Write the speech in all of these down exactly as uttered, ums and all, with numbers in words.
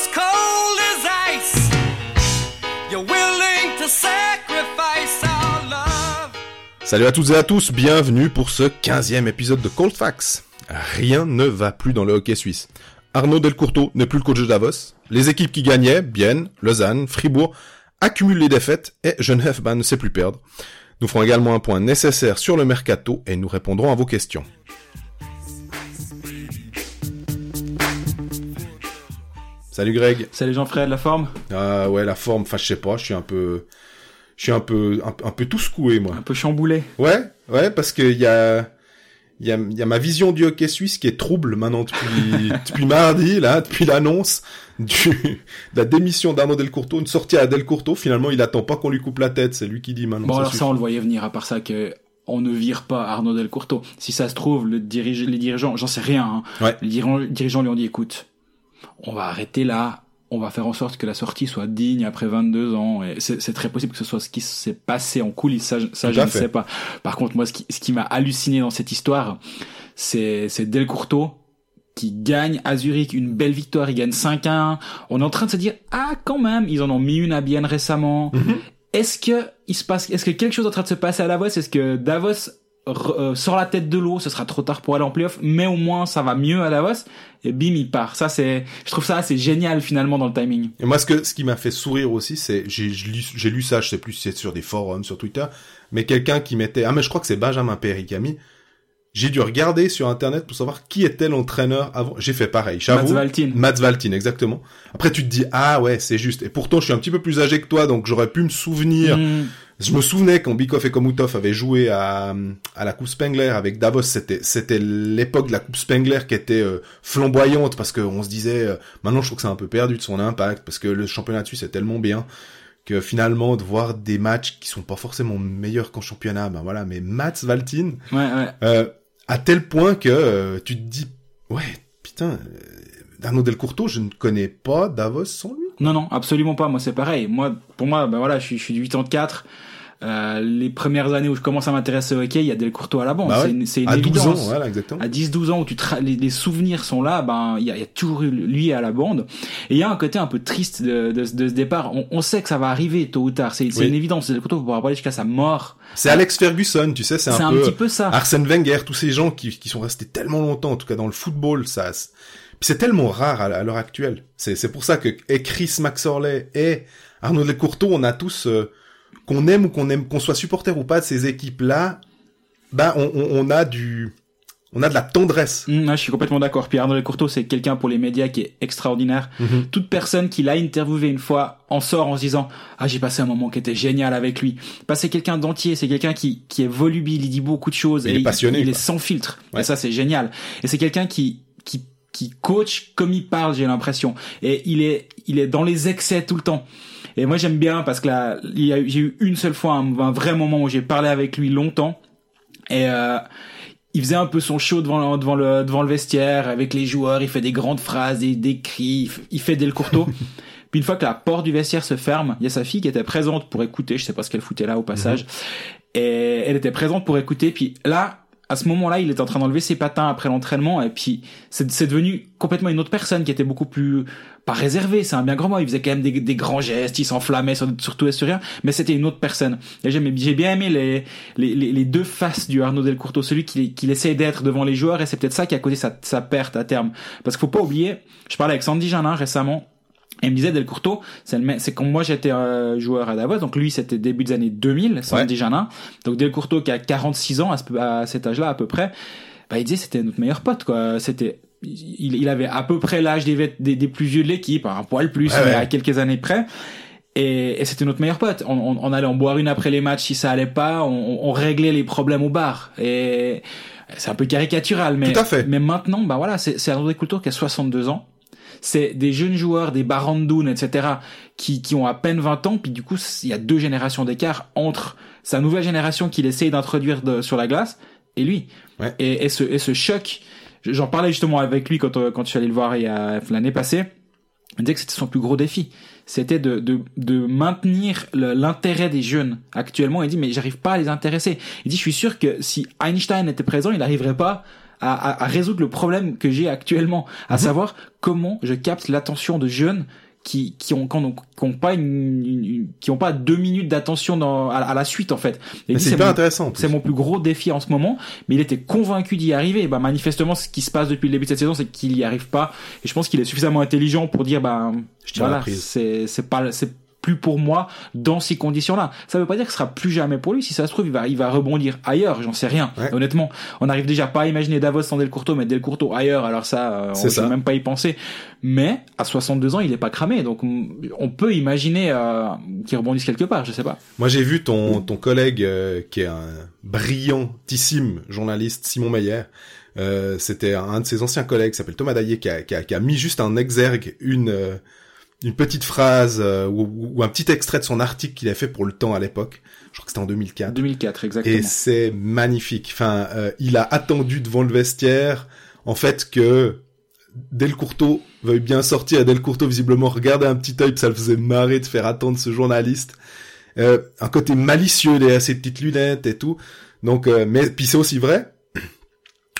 as cold as ice. You're willing to sacrifice our love. Salut à toutes et à tous, bienvenue pour ce quinzième épisode de Cold Facts. Rien ne va plus dans le hockey suisse. Arnaud Delcourteau n'est plus le coach de Davos. Les équipes qui gagnaient, Bienne, Lausanne, Fribourg, accumulent les défaites et Genève ben, ne sait plus perdre. Nous ferons également un point nécessaire sur le mercato et nous répondrons à vos questions. Salut Greg. Salut Jean-Fred, la forme ? Ah ouais, la forme, enfin je sais pas, je suis un peu... Je suis un peu, un, un peu tout secoué, moi. Un peu chamboulé. Ouais, ouais, parce qu'il y a... Il y a, y a ma vision du hockey suisse qui est trouble maintenant depuis, depuis mardi, là, depuis l'annonce du, de la démission d'Arnaud Delcourteau, une sortie à Delcourteau. Finalement, il attend pas qu'on lui coupe la tête, c'est lui qui dit maintenant. Bon, ça alors suffit. Ça, on le voyait venir, à part ça que on ne vire pas Arnaud Delcourteau. Si ça se trouve, le dirige, les dirigeants, j'en sais rien, hein, ouais. les, dirigeants, les dirigeants lui ont dit, écoute, on va arrêter là, on va faire en sorte que la sortie soit digne après vingt-deux ans. Et c'est, c'est très possible que ce soit ce qui s'est passé en coulisses, ça, ça je ne sais pas. Par contre, moi, ce qui, ce qui m'a halluciné dans cette histoire, c'est, c'est Delcourteau qui gagne à Zurich une belle victoire, il gagne cinq à un. On est en train de se dire, ah, quand même, ils en ont mis une à Bienne récemment. Mm-hmm. Est-ce que il se passe, est-ce que quelque chose est en train de se passer à Davos? Est-ce que Davos sort la tête de l'eau, ce sera trop tard pour aller en playoff, mais au moins ça va mieux à Davos et bim il part. Ça c'est, je trouve ça assez génial finalement dans le timing. Et moi ce que ce qui m'a fait sourire aussi, c'est j'ai je lu, j'ai lu ça, je sais plus si c'est sur des forums, sur Twitter, mais quelqu'un qui mettait ah mais je crois que c'est Benjamin Pericami. J'ai dû regarder sur internet pour savoir qui était l'entraîneur avant. J'ai fait pareil, j'avoue. Mats Valtin. Mats Valtin, exactement. Après tu te dis ah ouais c'est juste. Et pourtant je suis un petit peu plus âgé que toi donc j'aurais pu me souvenir. Mm. Je me souvenais quand Bikov et Komutov avaient joué à à la Coupe Spengler avec Davos, c'était c'était l'époque de la Coupe Spengler qui était euh, flamboyante parce que on se disait euh, maintenant je trouve que c'est un peu perdu de son impact parce que le championnat de Suisse est tellement bien que finalement de voir des matchs qui sont pas forcément meilleurs qu'en championnat, ben voilà, mais Mats Valtin, ouais, ouais. Euh, à tel point que euh, tu te dis ouais putain euh, Arnaud Delcourteau, je ne connais pas Davos sans lui. Non non absolument pas, moi c'est pareil, moi pour moi ben voilà je suis je suis du huit ans de quatre. Euh, les premières années où je commence à m'intéresser au hockey, il y a Delcourteau à la banque. Bah ouais. C'est une, c'est une à évidence. douze ans, voilà, exactement. À dix douze ans où tu tra- les, les souvenirs sont là, ben il y a, y a toujours eu lui à la bande. Et il y a un côté un peu triste de, de, de ce départ. On, on sait que ça va arriver tôt ou tard. C'est, c'est oui. une évidence. Delcourteau pourra parler jusqu'à sa mort. C'est Alex Ferguson, tu sais, c'est, c'est un, un peu. C'est un petit peu ça. Arsène Wenger, tous ces gens qui, qui sont restés tellement longtemps, en tout cas dans le football, ça. C'est, c'est tellement rare à, à l'heure actuelle. C'est, c'est pour ça que et Chris Maxorley et Arnaud Delcourteau, on a tous. Euh, qu'on aime ou qu'on aime, qu'on soit supporter ou pas de ces équipes-là, ben, on, on, on a du, on a de la tendresse. Mmh, je suis complètement d'accord. Puis Arnaud Delcourteau, c'est quelqu'un pour les médias qui est extraordinaire. Mmh. Toute personne qui l'a interviewé une fois en sort en se disant, ah, j'ai passé un moment qui était génial avec lui. Bah, c'est quelqu'un d'entier, c'est quelqu'un qui, qui est volubile, il dit beaucoup de choses. Et et il est passionné. Il, il est sans filtre. Ouais. Et ça, c'est génial. Et c'est quelqu'un qui, qui, qui coach comme il parle, j'ai l'impression. Et il est, il est dans les excès tout le temps. Et moi j'aime bien parce que là, il y a, j'ai eu une seule fois un, un vrai moment où j'ai parlé avec lui longtemps et euh, il faisait un peu son show devant le, devant le devant le vestiaire avec les joueurs, il fait des grandes phrases, des, des cris, il fait Delcourteau. Puis une fois que la porte du vestiaire se ferme, il y a sa fille qui était présente pour écouter, je sais pas ce qu'elle foutait là au passage, mmh. et elle était présente pour écouter. Puis là, à ce moment-là, il était en train d'enlever ses patins après l'entraînement, et puis c'est, c'est devenu complètement une autre personne qui était beaucoup plus, pas réservée, c'est un bien grand mot, il faisait quand même des, des grands gestes, il s'enflammait sur, sur tout et sur rien, mais c'était une autre personne. Et j'aimais, j'ai bien aimé les, les, les, les deux faces du Arnaud Delcourteau, celui qui, qui essaie d'être devant les joueurs, et c'est peut-être ça qui a causé sa, sa perte à terme. Parce qu'il faut pas oublier, je parlais avec Sandy Janin récemment, et il me disait Delcourteau, c'est le même, c'est quand moi j'étais euh, joueur à Davos, donc lui c'était début des années deux mille, Sandy Janin. Donc Delcourteau qui a quarante-six ans à, ce, à cet âge-là à peu près, bah il disait c'était notre meilleur pote quoi, c'était il, il avait à peu près l'âge des, des, des plus vieux de l'équipe, un poil plus, ouais, mais ouais. à quelques années près. Et, et c'était notre meilleur pote. On, on, on allait en boire une après les matchs si ça allait pas, on, on réglait les problèmes au bar. Et c'est un peu caricatural, mais Tout à fait. mais maintenant bah voilà, c'est, c'est Arnaud Delcourteau qui a soixante-deux ans. C'est des jeunes joueurs, des barandounes, et cetera, qui, qui ont à peine vingt ans, puis du coup, il y a deux générations d'écart entre sa nouvelle génération qu'il essaye d'introduire de, sur la glace, et lui. Ouais. Et, et ce, et ce choc, j'en parlais justement avec lui quand, quand je suis allé le voir il y a, l'année passée, il disait que c'était son plus gros défi. C'était de, de, de maintenir le, l'intérêt des jeunes. Actuellement, il dit, mais j'arrive pas à les intéresser. Il dit, je suis sûr que si Einstein était présent, il n'arriverait pas à, à, à résoudre le problème que j'ai actuellement, à mmh. savoir comment je capte l'attention de jeunes qui qui ont quand donc qui ont pas une, une qui ont pas deux minutes d'attention dans à, à la suite en fait. Et mais dit, c'est pas intéressant. C'est mon plus gros défi en ce moment, mais il était convaincu d'y arriver. Et bah manifestement, ce qui se passe depuis le début de cette saison, c'est qu'il y arrive pas. Et je pense qu'il est suffisamment intelligent pour dire bah je tiens voilà, la prise. C'est c'est pas c'est plus pour moi dans ces conditions-là. Ça veut pas dire que ce sera plus jamais pour lui. Si ça se trouve, il va, il va rebondir ailleurs. J'en sais rien. Ouais. Honnêtement, on n'arrive déjà pas à imaginer Davos sans Delcourteau, mais Delcourteau ailleurs. Alors ça, on ne peut même pas y penser. Mais à soixante-deux ans, il est pas cramé. Donc on peut imaginer euh, qu'il rebondisse quelque part. Je sais pas. Moi, j'ai vu ton ton collègue euh, qui est un brillantissime journaliste, Simon Meyer. Euh, c'était un de ses anciens collègues, qui s'appelle Thomas Daillé, qui a, qui a qui a mis juste en exergue une euh, une petite phrase euh, ou, ou un petit extrait de son article qu'il a fait pour Le Temps à l'époque. Je crois que c'était en deux mille quatre. deux mille quatre, exactement. Et c'est magnifique. Enfin, euh, il a attendu devant le vestiaire, en fait, que Delcourteau veuille bien sortir. Et Delcourteau, visiblement, regardait un petit œil, puis ça le faisait marrer de faire attendre ce journaliste. Euh, un côté malicieux derrière ses petites lunettes et tout. Donc, euh, mais puis c'est aussi vrai,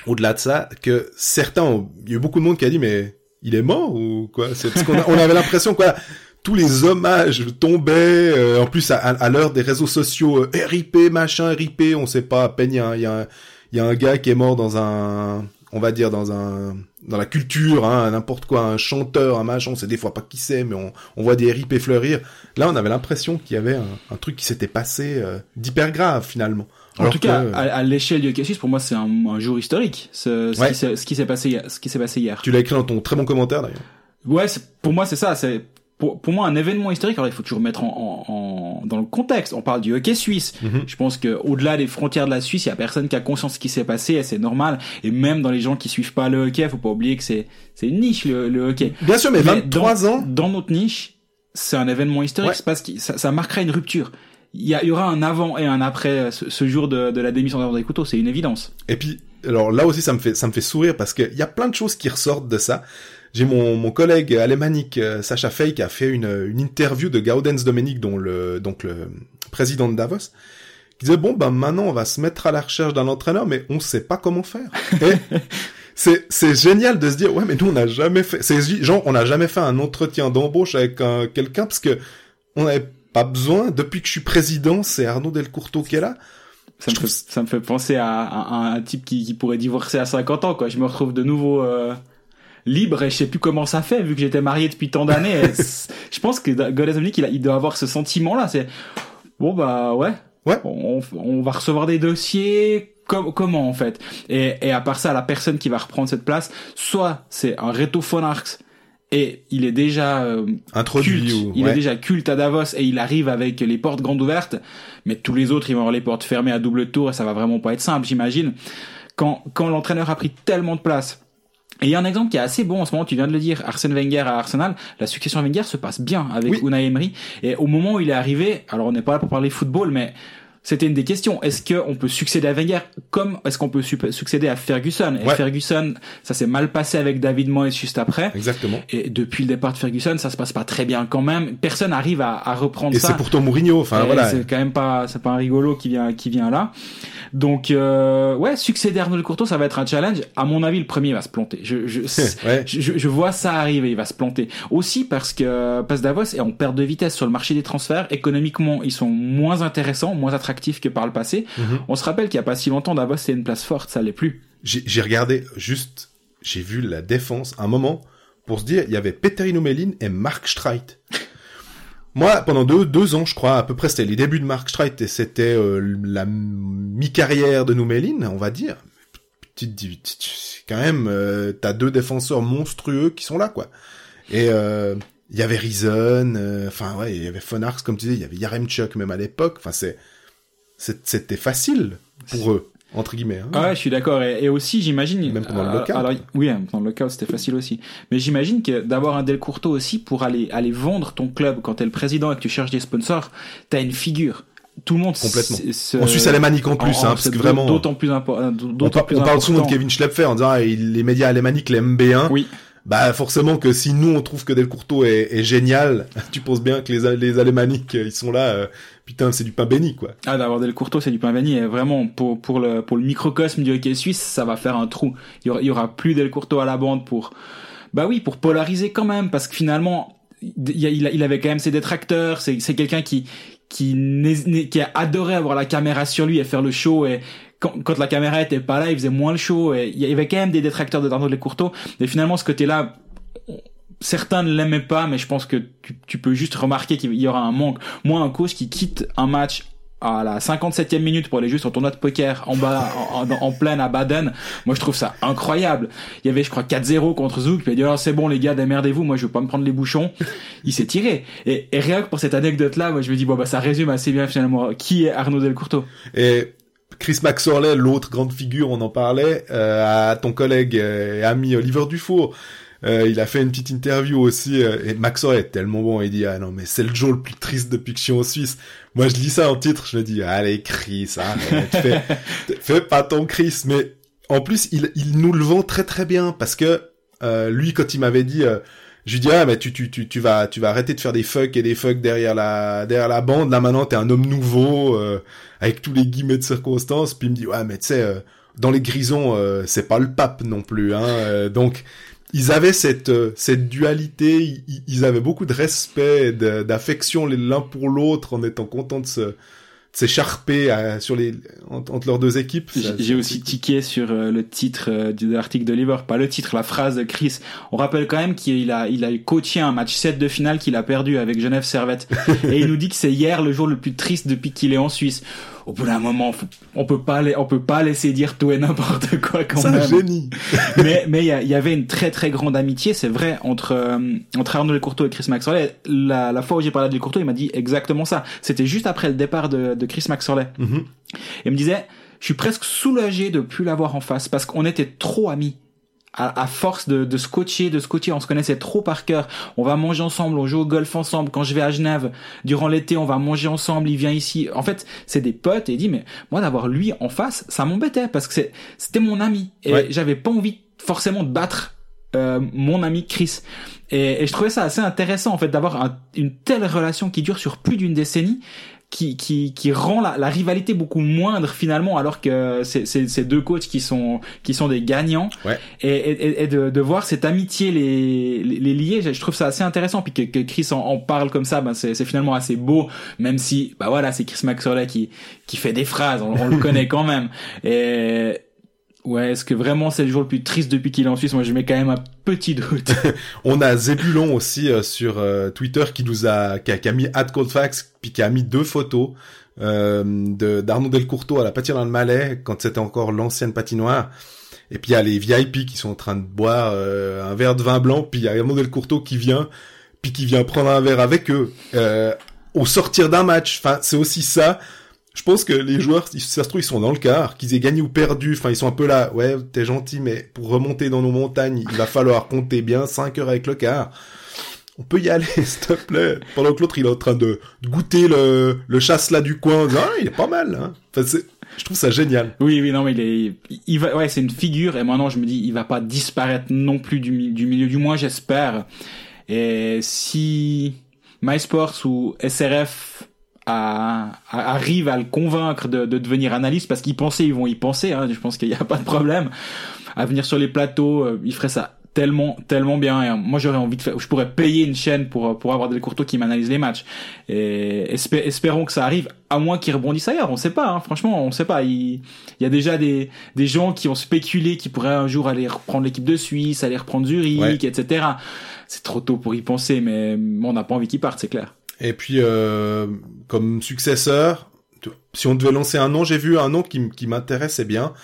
au-delà de ça, que certains... Ont... Il y a eu beaucoup de monde qui a dit, mais... il est mort ou quoi? C'est parce qu'on a, on avait l'impression quoi, tous les hommages tombaient euh, en plus à, à, à l'heure des réseaux sociaux euh, R I P machin R I P, on sait pas à peine il y a il y a il y a un gars qui est mort dans un on va dire dans un dans la culture hein, n'importe quoi, un chanteur, un machin, on sait des fois pas qui c'est mais on on voit des R I P fleurir. Là, on avait l'impression qu'il y avait un, un truc qui s'était passé euh, d'hyper grave finalement. En Alors tout que... cas, à, à l'échelle du Cassis, pour moi, c'est un, un jour historique. Ce, ce, ouais. qui s'est, ce qui s'est passé, ce qui s'est passé hier. Tu l'as écrit dans ton très bon commentaire, d'ailleurs. Ouais, c'est, pour moi, c'est ça. C'est pour, pour moi un événement historique. Alors, il faut toujours mettre en, en, en dans le contexte. On parle du hockey suisse. Mm-hmm. Je pense que au-delà des frontières de la Suisse, il y a personne qui a conscience de ce qui s'est passé. Et c'est normal. Et même dans les gens qui suivent pas le hockey, faut pas oublier que c'est c'est une niche le, le hockey. Bien sûr, mais vingt-trois dans, ans dans notre niche, c'est un événement historique. Ouais. C'est parce que ça, ça marquera une rupture. Il y, y aura un avant et un après ce, ce jour de, de la démission d'Arnaud Delcourteau, c'est une évidence. Et puis, alors là aussi, ça me fait, ça me fait sourire parce qu'il y a plein de choses qui ressortent de ça. J'ai mon, mon collègue alémanique, Sacha Fey, qui a fait une, une interview de Gaudens Dominique, dont le, donc le président de Davos, qui disait, bon, ben, maintenant, on va se mettre à la recherche d'un entraîneur, mais on sait pas comment faire. Et c'est, c'est génial de se dire, ouais, mais nous, on n'a jamais fait, c'est genre, on n'a jamais fait un entretien d'embauche avec un, quelqu'un parce que on avait pas besoin. Depuis que je suis président, c'est Arnaud Delcourteau qui est là. Ça, me, trouve... fait, ça me fait penser à, à, à un type qui, qui pourrait divorcer à cinquante ans, quoi. Je me retrouve de nouveau euh, libre et je sais plus comment ça fait vu que j'étais marié depuis tant d'années. Je pense que Golazovnik, il, il doit avoir ce sentiment-là. C'est bon, bah ouais, ouais. On, on va recevoir des dossiers. Com- comment en fait et, et à part ça, la personne qui va reprendre cette place, soit c'est un réto Fonars. Et il est déjà euh, introduit, culte. Ou, il ouais. est déjà culte à Davos et il arrive avec les portes grandes ouvertes. Mais tous les autres, ils vont avoir les portes fermées à double tour et ça va vraiment pas être simple, j'imagine. Quand quand l'entraîneur a pris tellement de place. Et il y a un exemple qui est assez bon en ce moment, tu viens de le dire, Arsène Wenger à Arsenal, la succession à Wenger se passe bien avec oui. Unai Emery. Et au moment où il est arrivé, alors on n'est pas là pour parler football, mais c'était une des questions. Est-ce que on peut succéder à Wenger comme est-ce qu'on peut succéder à Ferguson? Et ouais. Ferguson, ça s'est mal passé avec David Moyes juste après. Exactement. Et depuis le départ de Ferguson, ça se passe pas très bien quand même. Personne arrive à, à reprendre et ça. Et c'est pourtant Mourinho. Enfin et voilà. C'est quand même pas, c'est pas un rigolo qui vient, qui vient là. Donc euh, ouais, succéder à Arnaud Delcourteau, ça va être un challenge. À mon avis, le premier va se planter. Je, je, ouais. je, je vois ça arriver. Il va se planter. Aussi parce que parce Davos est en perte de vitesse sur le marché des transferts. Économiquement, ils sont moins intéressants, moins attractifs actif que par le passé. Mmh. On se rappelle qu'il n'y a pas si longtemps, Davos, c'est une place forte, ça l'est plus. J'ai, j'ai regardé juste, j'ai vu la défense, un moment, pour se dire, il y avait Peterino Mellin et Mark Streit. Moi, pendant deux, deux ans, je crois, à peu près, c'était les débuts de Mark Streit, et c'était euh, la mi-carrière de Noumelin, on va dire. Tu te dis, quand même, euh, t'as deux défenseurs monstrueux qui sont là, quoi. Et... Euh, il y avait Reason, enfin, euh, ouais, il y avait Fonars, comme tu disais, il y avait Yaremchuk, même à l'époque, enfin, c'est... c'était facile pour eux, entre guillemets. Hein. Ah ouais, je suis d'accord. Et, et aussi, j'imagine... Même pendant le lockout. Alors, oui, pendant le lockout, c'était facile aussi. Mais j'imagine que d'avoir un Delcourteau aussi pour aller, aller vendre ton club quand t'es le président et que tu cherches des sponsors, t'as une figure. Tout le monde... Complètement. S- s- en Suisse alémanique en plus, en, hein, parce que vraiment... D'autant plus, impo- d'autant on, par, plus on parle souvent de Kevin Schlepfer en disant ah, il, les médias alémaniques, les M B un. Oui. Bah forcément que si nous on trouve que Delcourteau est, est génial, tu penses bien que les les alémaniques ils sont là, euh, putain c'est du pain béni quoi. Ah d'avoir Delcourteau c'est du pain béni, et vraiment pour pour le pour le microcosme du hockey suisse ça va faire un trou. Il y aura, il y aura plus Delcourteau à la bande pour bah oui pour polariser quand même, parce que finalement il il avait quand même ses détracteurs, c'est c'est quelqu'un qui qui qui a adoré avoir la caméra sur lui et faire le show, et Quand, quand la caméra était pas là, il faisait moins le show, et il y avait quand même des détracteurs de Arnaud Delcourteau. Et finalement, ce côté-là, certains ne l'aimaient pas, mais je pense que tu, tu peux juste remarquer qu'il y aura un manque. Moi, un coach qui quitte un match à la cinquante-septième minute pour aller juste en tournoi de poker en bas, en, en, en pleine à Baden. Moi, je trouve ça incroyable. Il y avait, je crois, quatre zéro contre Zug, puis il a dit, oh, c'est bon, les gars, démerdez-vous. Moi, je veux pas me prendre les bouchons. Il s'est tiré. Et, et rien que pour cette anecdote-là, moi, je me dis, bon, bah, ça résume assez bien, finalement, qui est Arnaud Delcourteau. Et, Chris Maxorley, l'autre grande figure, on en parlait, euh, à ton collègue et ami Oliver Dufour. Euh, il a fait une petite interview aussi, euh, et Maxorley est tellement bon, il dit « Ah non, mais c'est le Joe le plus triste depuis que je suis en Suisse ». Moi, je lis ça en titre, je me dis « Allez, Chris, arrête, fais, fais pas ton Chris ». Mais en plus, il, il nous le vend très très bien, parce que euh, lui, quand il m'avait dit... Euh, Je lui dis, ah, mais tu, tu, tu, tu vas, tu vas arrêter de faire des fucks et des fucks derrière la, derrière la bande. Là, maintenant, t'es un homme nouveau, euh, avec tous les guillemets de circonstances. Puis il me dit, ouais, mais tu sais, euh, dans les Grisons, euh, c'est pas le pape non plus, hein. Euh, donc, ils avaient cette, euh, cette dualité. Ils, ils avaient beaucoup de respect et de, d'affection l'un pour l'autre, en étant contents de se, s'écharper à, sur les entre, entre leurs deux équipes. Ça, j'ai aussi tiqué sur euh, le titre euh, de l'article d'Oliver, pas le titre, la phrase de Chris. On rappelle quand même qu'il a il a coaché un match sept de finale qu'il a perdu avec Genève-Servette, et il nous dit que c'est hier le jour le plus triste depuis qu'il est en Suisse. Au bout d'un moment, faut, on peut pas on peut pas laisser dire tout et n'importe quoi quand c'est même. C'est un génie. mais mais il y, y avait une très très grande amitié, c'est vrai, entre euh, entre Arnaud Delcourteau et Chris Maxorley. La la fois où j'ai parlé de Delcourteau, il m'a dit exactement ça. C'était juste après le départ de de Chris Maxorley. Mm-hmm. Et me disait, je suis presque soulagé de plus l'avoir en face, parce qu'on était trop amis. À, à force de, de se coacher, de se coacher, on se connaissait trop par cœur. On va manger ensemble, on joue au golf ensemble. Quand je vais à Genève, durant l'été, on va manger ensemble, il vient ici. En fait, c'est des potes, et il dit, mais moi, d'avoir lui en face, ça m'embêtait, parce que c'est, c'était mon ami. Et ouais. J'avais pas envie forcément de battre, euh, mon ami Chris. Et, et je trouvais ça assez intéressant, en fait, d'avoir un, une telle relation qui dure sur plus d'une décennie. Qui, qui, qui rend la, la rivalité beaucoup moindre finalement, alors que c'est, c'est, c'est deux coachs qui sont, qui sont des gagnants. Ouais. Et, et, et de, de voir cette amitié les, les, les lier, je trouve ça assez intéressant. Puis que, que Chris en, en parle comme ça, ben c'est, c'est finalement assez beau, même si, bah ben voilà, c'est Chris Maxorley qui, qui fait des phrases, on, on le connaît quand même. Et, ouais, est-ce que vraiment c'est le jour le plus triste depuis qu'il est en Suisse? Moi, je mets quand même un petit doute. On a Zébulon aussi euh, sur euh, Twitter qui nous a, qui a, qui a mis Cold Facts, puis qui a mis deux photos euh, de d'Arnaud Delcourteau à la patinoire de Malais, quand c'était encore l'ancienne patinoire. Et puis il y a les V I P qui sont en train de boire euh, un verre de vin blanc, puis il y a Arnaud Delcourteau qui vient, puis qui vient prendre un verre avec eux euh, au sortir d'un match. Enfin, c'est aussi ça. Je pense que les joueurs, si ça se trouve, ils sont dans le quart, qu'ils aient gagné ou perdu, enfin, ils sont un peu là, ouais, t'es gentil, mais pour remonter dans nos montagnes, il va falloir compter bien cinq heures avec le quart. On peut y aller, s'il te plaît. Pendant que l'autre, il est en train de goûter le, le chasse-là du coin, en disant, ah, il est pas mal, hein. Enfin, c'est, je trouve ça génial. Oui, oui, non, mais il est, il va, ouais, c'est une figure, et maintenant, je me dis, il va pas disparaître non plus du, du milieu, du moins, j'espère. Et si MySports ou S R F, À, à, arrive à le convaincre de, de devenir analyste, parce qu'ils pensaient, ils vont y penser, hein, je pense qu'il n'y a pas de problème à venir sur les plateaux, euh, ils feraient ça tellement tellement bien, et, hein, moi j'aurais envie de faire, je pourrais payer une chaîne pour pour avoir Delcourteau qui m'analyse les matchs, et espé, espérons que ça arrive, à moins qu'ils rebondissent ailleurs, on sait pas, hein, franchement on sait pas, il, il y a déjà des des gens qui ont spéculé qu'ils pourraient un jour aller reprendre l'équipe de Suisse, aller reprendre Zurich, ouais. et cetera. C'est trop tôt pour y penser, mais on n'a pas envie qu'ils partent, c'est clair. Et puis, euh, comme successeur, si on devait lancer un nom, j'ai vu un nom qui, qui m'intéressait bien.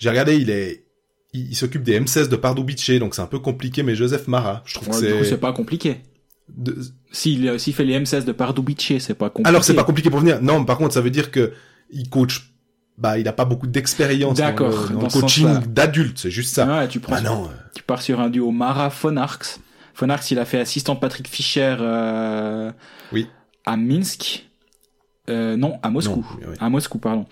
J'ai regardé, il est, il, il s'occupe des M seize de Pardubice, donc c'est un peu compliqué, mais Joseph Marat, je trouve ouais, que c'est... Du coup, c'est pas compliqué. De... S'il, s'il fait les M seize de Pardubice, c'est pas compliqué. Alors, c'est pas compliqué pour venir. Non, mais par contre, ça veut dire que il coach, bah, il a pas beaucoup d'expérience. D'accord. Dans le, dans dans le coaching d'adulte, c'est juste ça. Ouais, tu prends, bah non. Tu pars sur un duo Marat-Fonarx. Fonars, il a fait assistant de Patrick Fischer euh, oui. à Minsk, euh, non, à Moscou, non, oui, oui. à Moscou, pardon.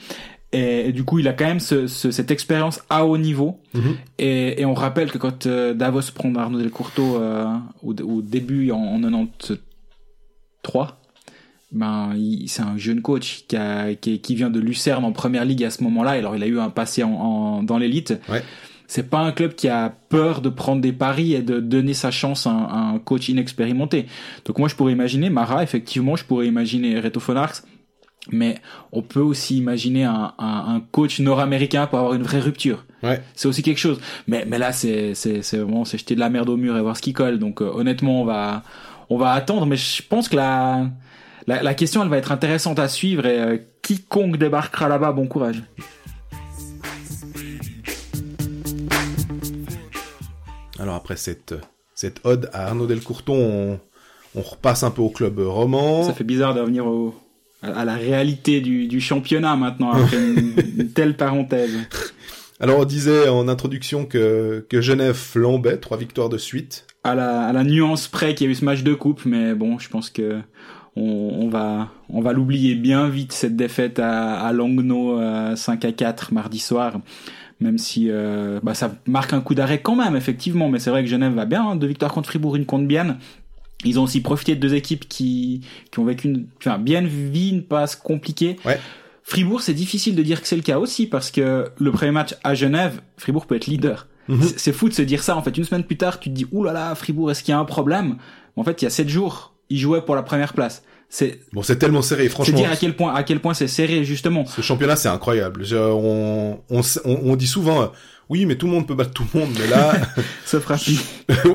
Et, et du coup, il a quand même ce, ce, cette expérience à haut niveau. Mm-hmm. Et, et on rappelle que quand euh, Davos prend Arnaud Delcourteau euh, au, au début en, en quatre-vingt-treize, ben il, c'est un jeune coach qui, a, qui, qui vient de Lucerne en première ligue à ce moment-là. Alors il a eu un passé en, en, dans l'élite. Ouais. C'est pas un club qui a peur de prendre des paris et de donner sa chance à un, à un coach inexpérimenté. Donc moi je pourrais imaginer Mara, effectivement, je pourrais imaginer Reto Fonars. Mais on peut aussi imaginer un, un, un coach nord-américain pour avoir une vraie rupture. Ouais. C'est aussi quelque chose. Mais, mais là, c'est, c'est, c'est vraiment, c'est jeter de la merde au mur et voir ce qui colle. Donc, euh, honnêtement, on va, on va attendre. Mais je pense que la, la, la question, elle va être intéressante à suivre. Et euh, quiconque débarquera là-bas, bon courage. Alors, après cette, cette ode à Arnaud Delcourteau, on, on repasse un peu au club roman. Ça fait bizarre de revenir au... à la réalité du, du championnat maintenant après une, une telle parenthèse. Alors on disait en introduction que, que Genève flambait, trois victoires de suite. À la, à la nuance près qu'il y a eu ce match de coupe, mais bon, je pense que on, on va on va l'oublier bien vite cette défaite à, à Langnau euh, cinq à quatre mardi soir. Même si euh, bah ça marque un coup d'arrêt quand même effectivement, mais c'est vrai que Genève va bien, hein, deux victoires contre Fribourg, une contre Bienne. Ils ont aussi profité de deux équipes qui, qui ont vécu une, enfin, bien vie, une passe compliquée. Ouais. Fribourg, c'est difficile de dire que c'est le cas aussi parce que le premier match à Genève, Fribourg peut être leader. Mmh. C'est, c'est fou de se dire ça. En fait, une semaine plus tard, tu te dis, ouh là là, Fribourg, est-ce qu'il y a un problème? En fait, il y a sept jours, ils jouaient pour la première place. C'est, bon, c'est tellement serré, franchement. C'est dire à quel point, à quel point c'est serré, justement. Ce championnat, c'est incroyable. Je, on, on, on, on dit souvent, euh, oui, mais tout le monde peut battre tout le monde, mais là. Sauf Rappi.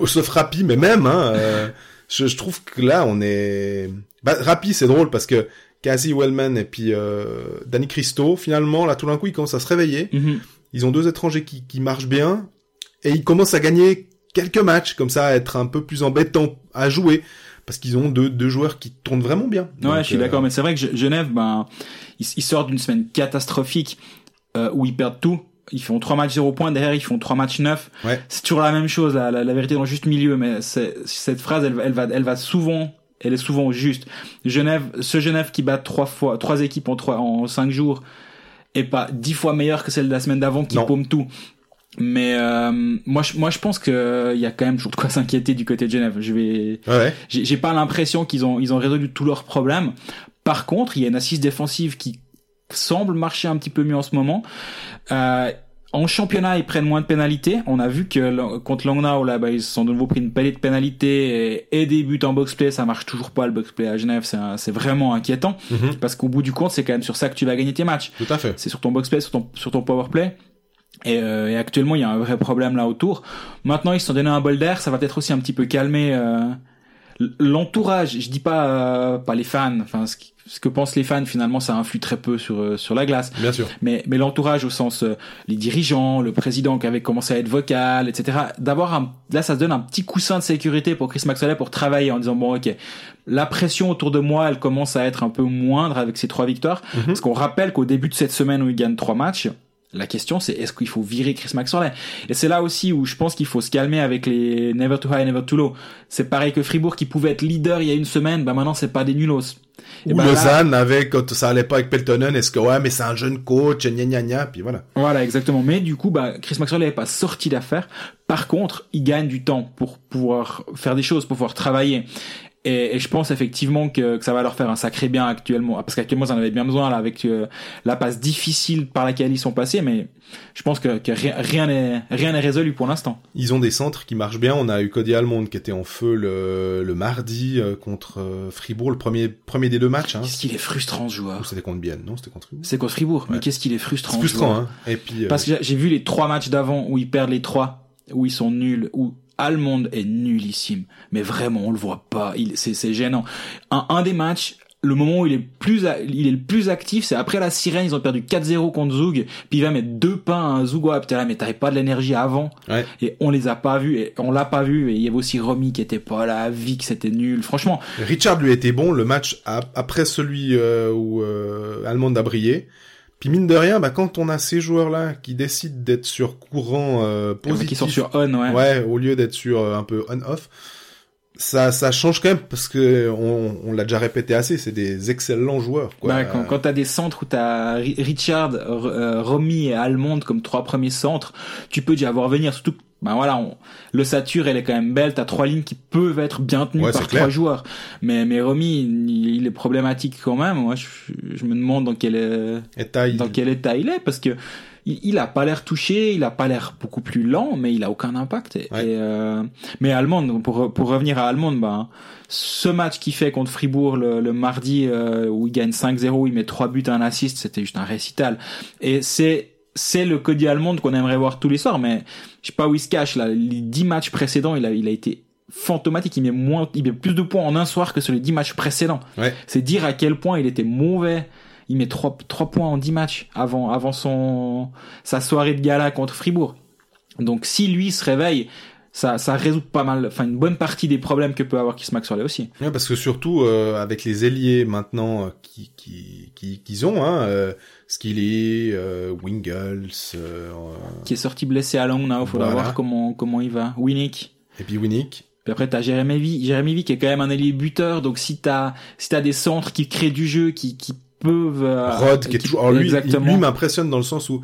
Sauf Rappi, mais même, hein, euh... Je, je trouve que là, on est... Bah, Rappi, c'est drôle, parce que Casey Wellman et puis euh, Danny Cristo, finalement, là, tout d'un coup, ils commencent à se réveiller. Mm-hmm. Ils ont deux étrangers qui, qui marchent bien, et ils commencent à gagner quelques matchs, comme ça, à être un peu plus embêtants à jouer, parce qu'ils ont deux, deux joueurs qui tournent vraiment bien. Ouais, donc, je suis euh... d'accord, mais c'est vrai que Genève, ben, ils, ils sortent d'une semaine catastrophique euh, où ils perdent tout. Ils font trois matchs zéro points, derrière ils font trois matchs neuf. Ouais. C'est toujours la même chose, la, la, la vérité dans le juste milieu. Mais c'est, cette phrase, elle, elle va, elle va souvent, elle est souvent juste. Genève, ce Genève qui bat trois fois, trois équipes en trois, en cinq jours, est pas dix fois meilleure que celle de la semaine d'avant qui non. paume tout. Mais euh, moi, je, moi, je pense que il y a quand même toujours de quoi s'inquiéter du côté de Genève. Je vais, ouais. j'ai, j'ai pas l'impression qu'ils ont, ils ont résolu tous leurs problèmes. Par contre, il y a une assise défensive qui semble marcher un petit peu mieux en ce moment. Euh, en championnat, ils prennent moins de pénalités. On a vu que contre Langnau, là, bah, ils se sont de nouveau pris une palier de pénalités et, et des buts en box-play. Ça marche toujours pas, le box-play à Genève. C'est, un, c'est vraiment inquiétant. Mm-hmm. Parce qu'au bout du compte, c'est quand même sur ça que tu vas gagner tes matchs. Tout à fait. C'est sur ton box-play, sur ton, sur ton power-play. Et, euh, et actuellement, il y a un vrai problème là autour. Maintenant, ils se sont donné un bol d'air. Ça va peut-être aussi un petit peu calmer, euh, l'entourage. Je dis pas, euh, pas les fans. Enfin, ce qui, ce que pensent les fans, finalement, ça influe très peu sur sur la glace. Bien sûr. Mais mais l'entourage, au sens euh, les dirigeants, le président qui avait commencé à être vocal, et cetera. D'avoir un, là, ça se donne un petit coussin de sécurité pour Chris Maxorley pour travailler en disant bon, ok, la pression autour de moi, elle commence à être un peu moindre avec ces trois victoires. Mm-hmm. Parce qu'on rappelle qu'au début de cette semaine où il gagne trois matchs, la question c'est est-ce qu'il faut virer Chris Maxorley? Et c'est là aussi où je pense qu'il faut se calmer avec les never too high, never too low. C'est pareil que Fribourg qui pouvait être leader il y a une semaine, bah maintenant c'est pas des nulos. Et ou ben Lausanne là... avec quand ça allait pas avec Peltonen, est-ce que ouais mais c'est un jeune coach, gna gna gna, puis voilà. Voilà exactement. Mais du coup bah Chris Maxorley n'est pas sorti d'affaire. Par contre, il gagne du temps pour pouvoir faire des choses, pour pouvoir travailler. Et, et je pense effectivement que, que ça va leur faire un sacré bien actuellement, parce qu'actuellement ils en avaient bien besoin là avec euh, la passe difficile par laquelle ils sont passés, mais je pense que, que rien, rien n'est rien n'est résolu pour l'instant. Ils ont des centres qui marchent bien. On a eu Cody Almond qui était en feu le, le mardi euh, contre euh, Fribourg, le premier premier des deux matchs. Hein. Qu'est-ce qu'il est frustrant ce joueur. Ou c'était contre Bienne, non c'était contre Fribourg. C'est contre Fribourg, ouais. Mais qu'est-ce qu'il est frustrant. C'est frustrant hein. Et puis euh... parce que j'ai vu les trois matchs d'avant où ils perdent les trois, où ils sont nuls, où Almond est nullissime, mais vraiment on le voit pas. Il, c'est, c'est gênant. Un, un des matchs, le moment où il est plus, a, il est le plus actif, c'est après la sirène. Ils ont perdu quatre zéro contre Zug, puis il va mettre deux pains à un Zug. Putain là, mais t'avais pas de l'énergie avant. Ouais. Et on les a pas vus, et on l'a pas vu. Et il y avait aussi Romy qui était pas là, Vic c'était nul. Franchement. Richard lui était bon. Le match a, après celui euh, où euh, Almond a brillé. Puis mine de rien, bah quand on a ces joueurs-là qui décident d'être sur courant euh, positif, qui sont sur on, ouais. ouais, au lieu d'être sur euh, un peu on-off, ça ça change quand même, parce que on, on l'a déjà répété assez, c'est des excellents joueurs, quoi. Ouais, quand quand t'as des centres où t'as Richard, Romy et Almond comme trois premiers centres, tu peux déjà voir venir, surtout que ben voilà, on, le sature, elle est quand même belle. T'as trois lignes qui peuvent être bien tenues, ouais, par trois joueurs. Mais, mais Romy, il, il est problématique quand même. Moi, je, je me demande dans quel, état dans il... quel état il est, parce que il, il a pas l'air touché, il a pas l'air beaucoup plus lent, mais il a aucun impact. Et, ouais. et euh, mais Almond, pour, pour revenir à Almond, ben, ce match qu'il fait contre Fribourg le, le mardi, euh, où il gagne cinq zéro, il met trois buts, un assist, c'était juste un récital. Et c'est, c'est le Cody Almond qu'on aimerait voir tous les soirs, mais je sais pas où il se cache, là. Les dix matchs précédents, il a, il a été fantomatique. Il met moins, il met plus de points en un soir que sur les dix matchs précédents. Ouais. C'est dire à quel point il était mauvais. Il met trois, trois points en dix matchs avant, avant son, sa soirée de gala contre Fribourg. Donc, si lui se réveille, ça, ça résout pas mal, enfin, une bonne partie des problèmes que peut avoir Chris Maxorley aussi. Ouais, parce que surtout, euh, avec les ailiers maintenant, euh, qui, qui, qui, qu'ils ont, hein, euh, Skilly, euh, Wingles, euh, qui est sorti blessé à Long, il faudra voir comment, comment il va. Winnick. Et puis Winnick. Puis après, t'as Jérémy V, Jérémy V qui est quand même un ailier buteur, donc si t'as, si t'as des centres qui créent du jeu, qui, qui peuvent, euh, Rod, qui, qui est toujours, alors lui, exactement. Lui m'impressionne dans le sens où,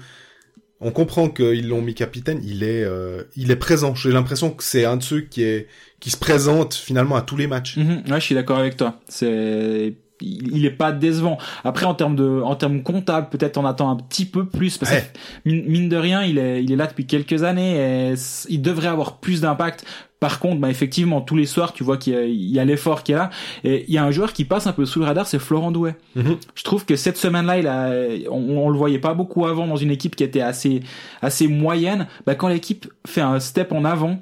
on comprend qu'ils l'ont mis capitaine, il est, euh, il est présent. J'ai l'impression que c'est un de ceux qui est, qui se présente finalement à tous les matchs. Mmh, ouais, je suis d'accord avec toi. C'est, il est pas décevant. Après, en termes de, en termes comptables, peut-être on attend un petit peu plus, parce ouais. que mine de rien, il est, il est là depuis quelques années et il devrait avoir plus d'impact. Par contre, bah, effectivement, tous les soirs, tu vois qu'il y a, il y a l'effort qui est là. Et il y a un joueur qui passe un peu sous le radar, c'est Florent Douet. Mm-hmm. Je trouve que cette semaine-là, il a, on, on le voyait pas beaucoup avant dans une équipe qui était assez, assez moyenne. Bah, quand l'équipe fait un step en avant,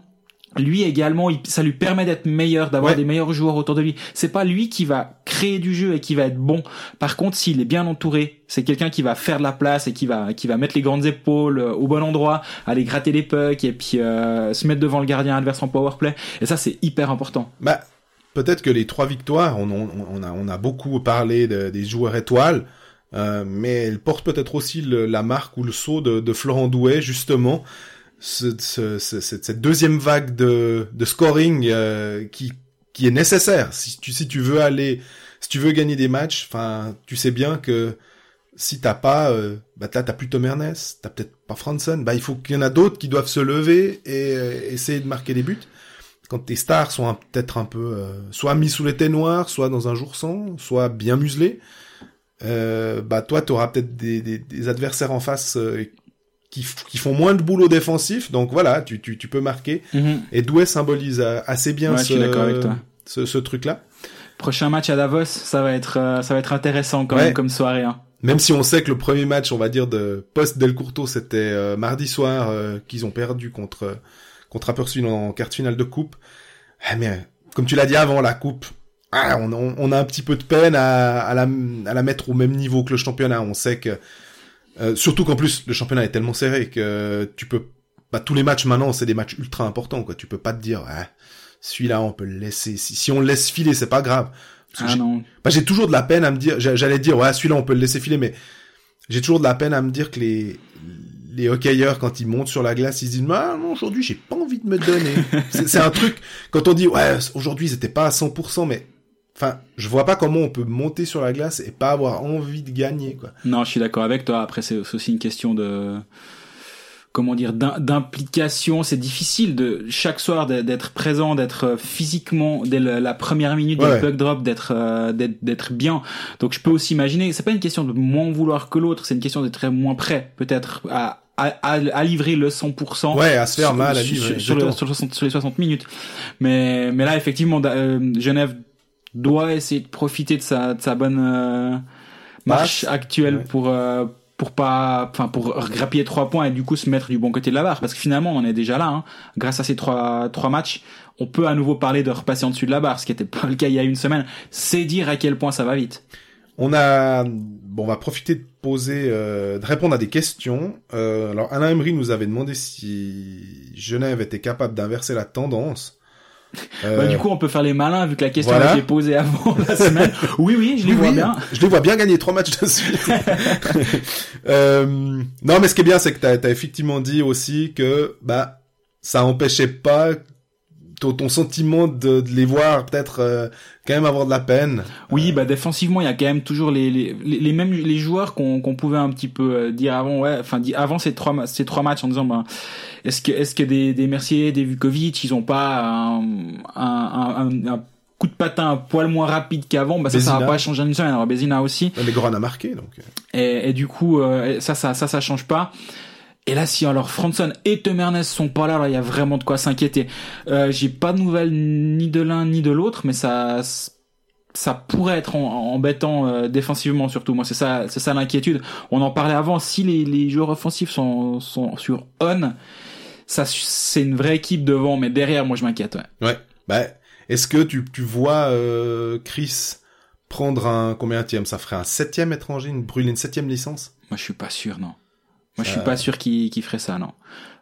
lui également, il, ça lui permet d'être meilleur, d'avoir ouais. des meilleurs joueurs autour de lui. C'est pas lui qui va créer du jeu et qui va être bon. Par contre, s'il est bien entouré, c'est quelqu'un qui va faire de la place et qui va, qui va mettre les grandes épaules au bon endroit, aller gratter les pucks et puis euh, se mettre devant le gardien adverse en power play. Et ça, c'est hyper important. Bah, peut-être que les trois victoires, on, on, on a, on a beaucoup parlé de, des joueurs étoiles. Euh, mais elles portent peut-être aussi le, la marque ou le sceau de, de Florent Douet, justement. Ce, ce, ce, cette deuxième vague de, de scoring euh, qui, qui est nécessaire si tu, si tu veux aller, si tu veux gagner des matchs. Enfin, tu sais bien que si t'as pas, euh, bah là t'as plus Tom Ernest, t'as peut-être pas Frandsen. Bah il faut qu'il y en a d'autres qui doivent se lever et euh, essayer de marquer des buts. Quand tes stars sont un, peut-être un peu, euh, soit mis sous les noires, soit dans un jour sans, soit bien muselés, euh, bah toi t'auras peut-être des, des, des adversaires en face. Euh, Qui, f- qui font moins de boulot défensif, donc voilà, tu tu tu peux marquer. Mm-hmm. Et Douai symbolise assez bien ouais, ce, euh, ce ce truc-là. Prochain match à Davos, ça va être euh, ça va être intéressant quand ouais. même comme soirée. Hein. Même si on sait que le premier match, on va dire de post Delcourteau, c'était euh, mardi soir euh, qu'ils ont perdu contre euh, contre Rapperswil en quart de finale de coupe. Ah, mais euh, comme tu l'as dit avant, la coupe, ah, on, on on a un petit peu de peine à à la à la mettre au même niveau que le championnat. On sait que Euh, surtout qu'en plus le championnat est tellement serré que tu peux bah tous les matchs maintenant c'est des matchs ultra importants, quoi. Tu peux pas te dire ah, celui-là on peut le laisser, si, si on le laisse filer c'est pas grave. Parce que ah j'ai, non. Bah j'ai toujours de la peine à me dire, j'allais dire ouais celui-là on peut le laisser filer, mais j'ai toujours de la peine à me dire que les les hockeyeurs quand ils montent sur la glace ils disent ah non aujourd'hui j'ai pas envie de me donner. c'est, c'est un truc quand on dit ouais aujourd'hui ils étaient pas à cent pour cent, mais enfin, je vois pas comment on peut monter sur la glace et pas avoir envie de gagner, quoi. Non, je suis d'accord avec toi. Après, c'est aussi une question de, comment dire, d'implication. C'est difficile de, chaque soir, d'être présent, d'être physiquement, dès la première minute ouais. du puck drop, d'être, d'être, d'être bien. Donc, je peux aussi imaginer, c'est pas une question de moins vouloir que l'autre, c'est une question d'être moins prêt, peut-être, à, À, à, à livrer le cent pour cent. Ouais, à se faire mal, à livrer. Sur, le, sur, le soixante, sur les soixante minutes. Mais, mais là, effectivement, euh, Genève doit essayer de profiter de sa de sa bonne euh, marche Passe. actuelle ouais. pour euh, pour pas enfin pour grappiller trois points et du coup se mettre du bon côté de la barre, parce que finalement on est déjà là hein. Grâce à ces trois trois matchs on peut à nouveau parler de repasser en dessus de la barre, ce qui était pas le cas il y a une semaine. C'est dire à quel point ça va vite. On a bon on va profiter de poser euh, de répondre à des questions. Euh, alors Alain Emery nous avait demandé si Genève était capable d'inverser la tendance. Euh... Bah, du coup on peut faire les malins vu que la question voilà. a été posée avant la semaine. Oui oui je les oui, vois oui. bien. Je les vois bien gagner trois matchs de suite. euh, non mais ce qui est bien c'est que t'as, t'as effectivement dit aussi que bah ça empêchait pas ton, ton sentiment de, de les voir peut-être euh, quand même avoir de la peine. Oui, euh... bah défensivement, il y a quand même toujours les les, les, les mêmes les joueurs qu'on qu'on pouvait un petit peu euh, dire avant, ouais, enfin dire avant ces trois ces trois matchs en disant ben est-ce que est-ce que des des Mercier, des Vukovic, ils ont pas un un, un, un, un coup de patin un poil moins rapide qu'avant, bah ça, Bézina. Ça va pas changer une semaine. Alors Bézina aussi. Mais Grand a marqué, donc. Et, et du coup, euh, ça, ça, ça, ça change pas. Et là, si alors Frandsen et Temernes sont pas là, alors il y a vraiment de quoi s'inquiéter. Euh, j'ai pas de nouvelles ni de l'un ni de l'autre, mais ça, ça pourrait être embêtant euh, défensivement surtout. Moi, c'est ça, c'est ça l'inquiétude. On en parlait avant. Si les, les joueurs offensifs sont, sont sur on, ça, c'est une vraie équipe devant, mais derrière, moi, je m'inquiète. Ouais. Ouais. Bah. Est-ce que tu, tu vois euh, Chris prendre un combienième ? Ça ferait un septième étranger, une brûler une septième licence ? Moi, je suis pas sûr, non. Moi, je suis euh... pas sûr qu'il, qu'il ferait ça, non.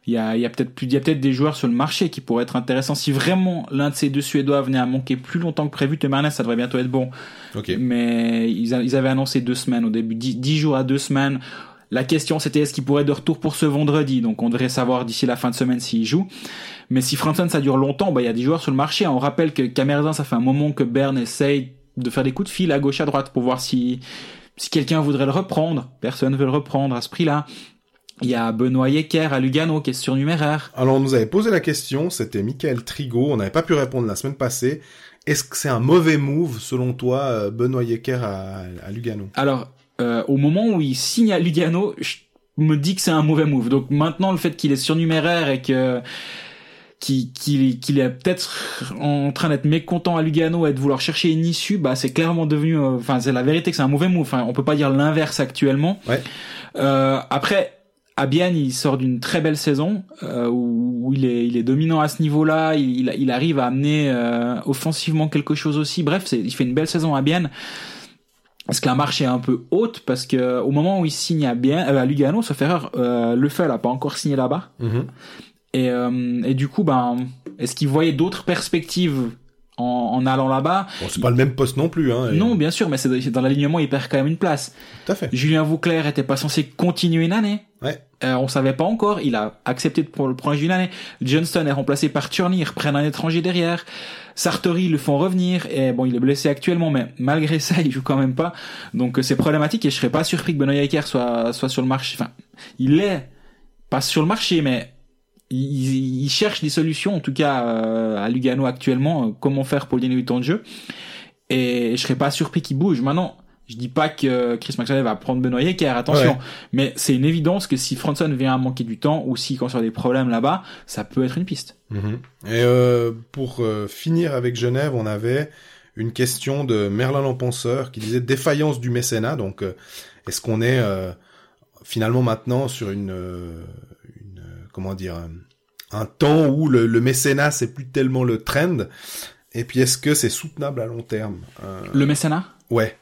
Il y a, il y a peut-être plus, il y a peut-être des joueurs sur le marché qui pourraient être intéressants. Si vraiment l'un de ces deux Suédois venait à manquer plus longtemps que prévu, Temernes, ça devrait bientôt être bon. Okay. Mais ils, a, ils avaient annoncé deux semaines au début, dix, dix jours à deux semaines. La question, c'était est-ce qu'il pourrait être de retour pour ce vendredi ? Donc, on devrait savoir d'ici la fin de semaine s'il joue. Mais si Frandsen, ça dure longtemps, bah, il y a des joueurs sur le marché. On rappelle que Kamerdin, ça fait un moment que Berne essaye de faire des coups de fil à gauche, à droite pour voir si, si quelqu'un voudrait le reprendre. Personne veut le reprendre à ce prix-là. Il y a Benoît Yecker à Lugano qui est surnuméraire. Alors, on nous avait posé la question. C'était Michael Trigo. On n'avait pas pu répondre la semaine passée. Est-ce que c'est un mauvais move, selon toi, Benoît Yecker à, à Lugano ? Alors, Euh, au moment où il signe à Lugano, je me dis que c'est un mauvais move. Donc maintenant, le fait qu'il est surnuméraire et que qu'il, qu'il, qu'il est peut-être en train d'être mécontent à Lugano et de vouloir chercher une issue, bah c'est clairement devenu, enfin euh, c'est la vérité que c'est un mauvais move. Enfin, on peut pas dire l'inverse actuellement. Ouais. Euh, après. À Bienne, il sort d'une très belle saison euh, où il est, il est dominant à ce niveau-là. Il, il arrive à amener euh, offensivement quelque chose aussi. Bref, c'est, il fait une belle saison à Bienne. Parce que la marche est un peu haute, parce que au moment où il signe à Bienne, euh, à Lugano, sauf erreur, euh, Le Fell a pas encore signé là-bas. Mm-hmm. Et, euh, et du coup, ben, est-ce qu'il voyait d'autres perspectives en, en allant là-bas? Bon, c'est il... pas le même poste non plus, hein. Et... Non, bien sûr, mais c'est dans l'alignement, il perd quand même une place. Tout à fait. Julien Vauclair était pas censé continuer une année. Ouais. Euh, on savait pas encore. Il a accepté de le prolonger d'une année. Johnston est remplacé par Tierney. Ils reprennent un étranger derrière. Sartori le font revenir. Et bon, il est blessé actuellement, mais malgré ça, il joue quand même pas. Donc, euh, c'est problématique. Et je serais pas surpris que Benoît Yecker soit, soit sur le marché. Enfin, il est pas sur le marché, mais il, il cherche des solutions. En tout cas, euh, à Lugano actuellement, euh, comment faire pour gagner du temps de jeu. Et je serais pas surpris qu'il bouge. Maintenant, je dis pas que Chris Maxorley va prendre Benoît Yecker, attention. Ouais. Mais c'est une évidence que si Frandsen vient à manquer du temps ou s'il conserve des problèmes là-bas, ça peut être une piste. Mm-hmm. Et euh, pour euh, finir avec Genève, on avait une question de Merlin Lampenseur qui disait défaillance du mécénat. Donc, euh, est-ce qu'on est euh, finalement maintenant sur une, euh, une euh, comment dire, un, un temps où le, le mécénat c'est plus tellement le trend. Et puis, est-ce que c'est soutenable à long terme euh... Le mécénat ? Ouais.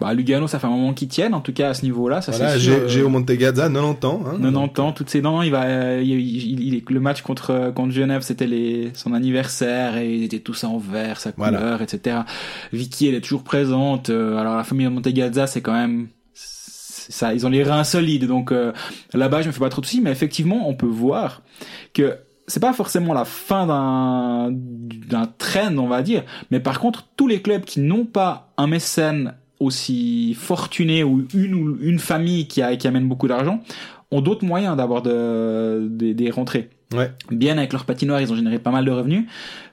Bah, Lugano, ça fait un moment qu'ils tiennent, en tout cas, à ce niveau-là, ça voilà, c'est sûr. Voilà, Géo Montegazza, quatre-vingt-dix ans, hein. quatre-vingt-dix ans, toutes ces dents, il va, euh, il, il, il, le match contre, contre Genève, c'était les, son anniversaire, et ils étaient tous en vert, sa couleur, voilà. et cetera. Vicky, elle est toujours présente, euh, alors la famille de Montegazza, c'est quand même, c'est ça, ils ont les reins solides, donc, euh, là-bas, je me fais pas trop de soucis, mais effectivement, on peut voir que, c'est pas forcément la fin d'un, d'un train, on va dire, mais par contre, tous les clubs qui n'ont pas un mécène aussi fortunés ou une ou une famille qui a qui amène beaucoup d'argent ont d'autres moyens d'avoir de des de, de rentrées. Ouais. Bien avec leur patinoire, ils ont généré pas mal de revenus.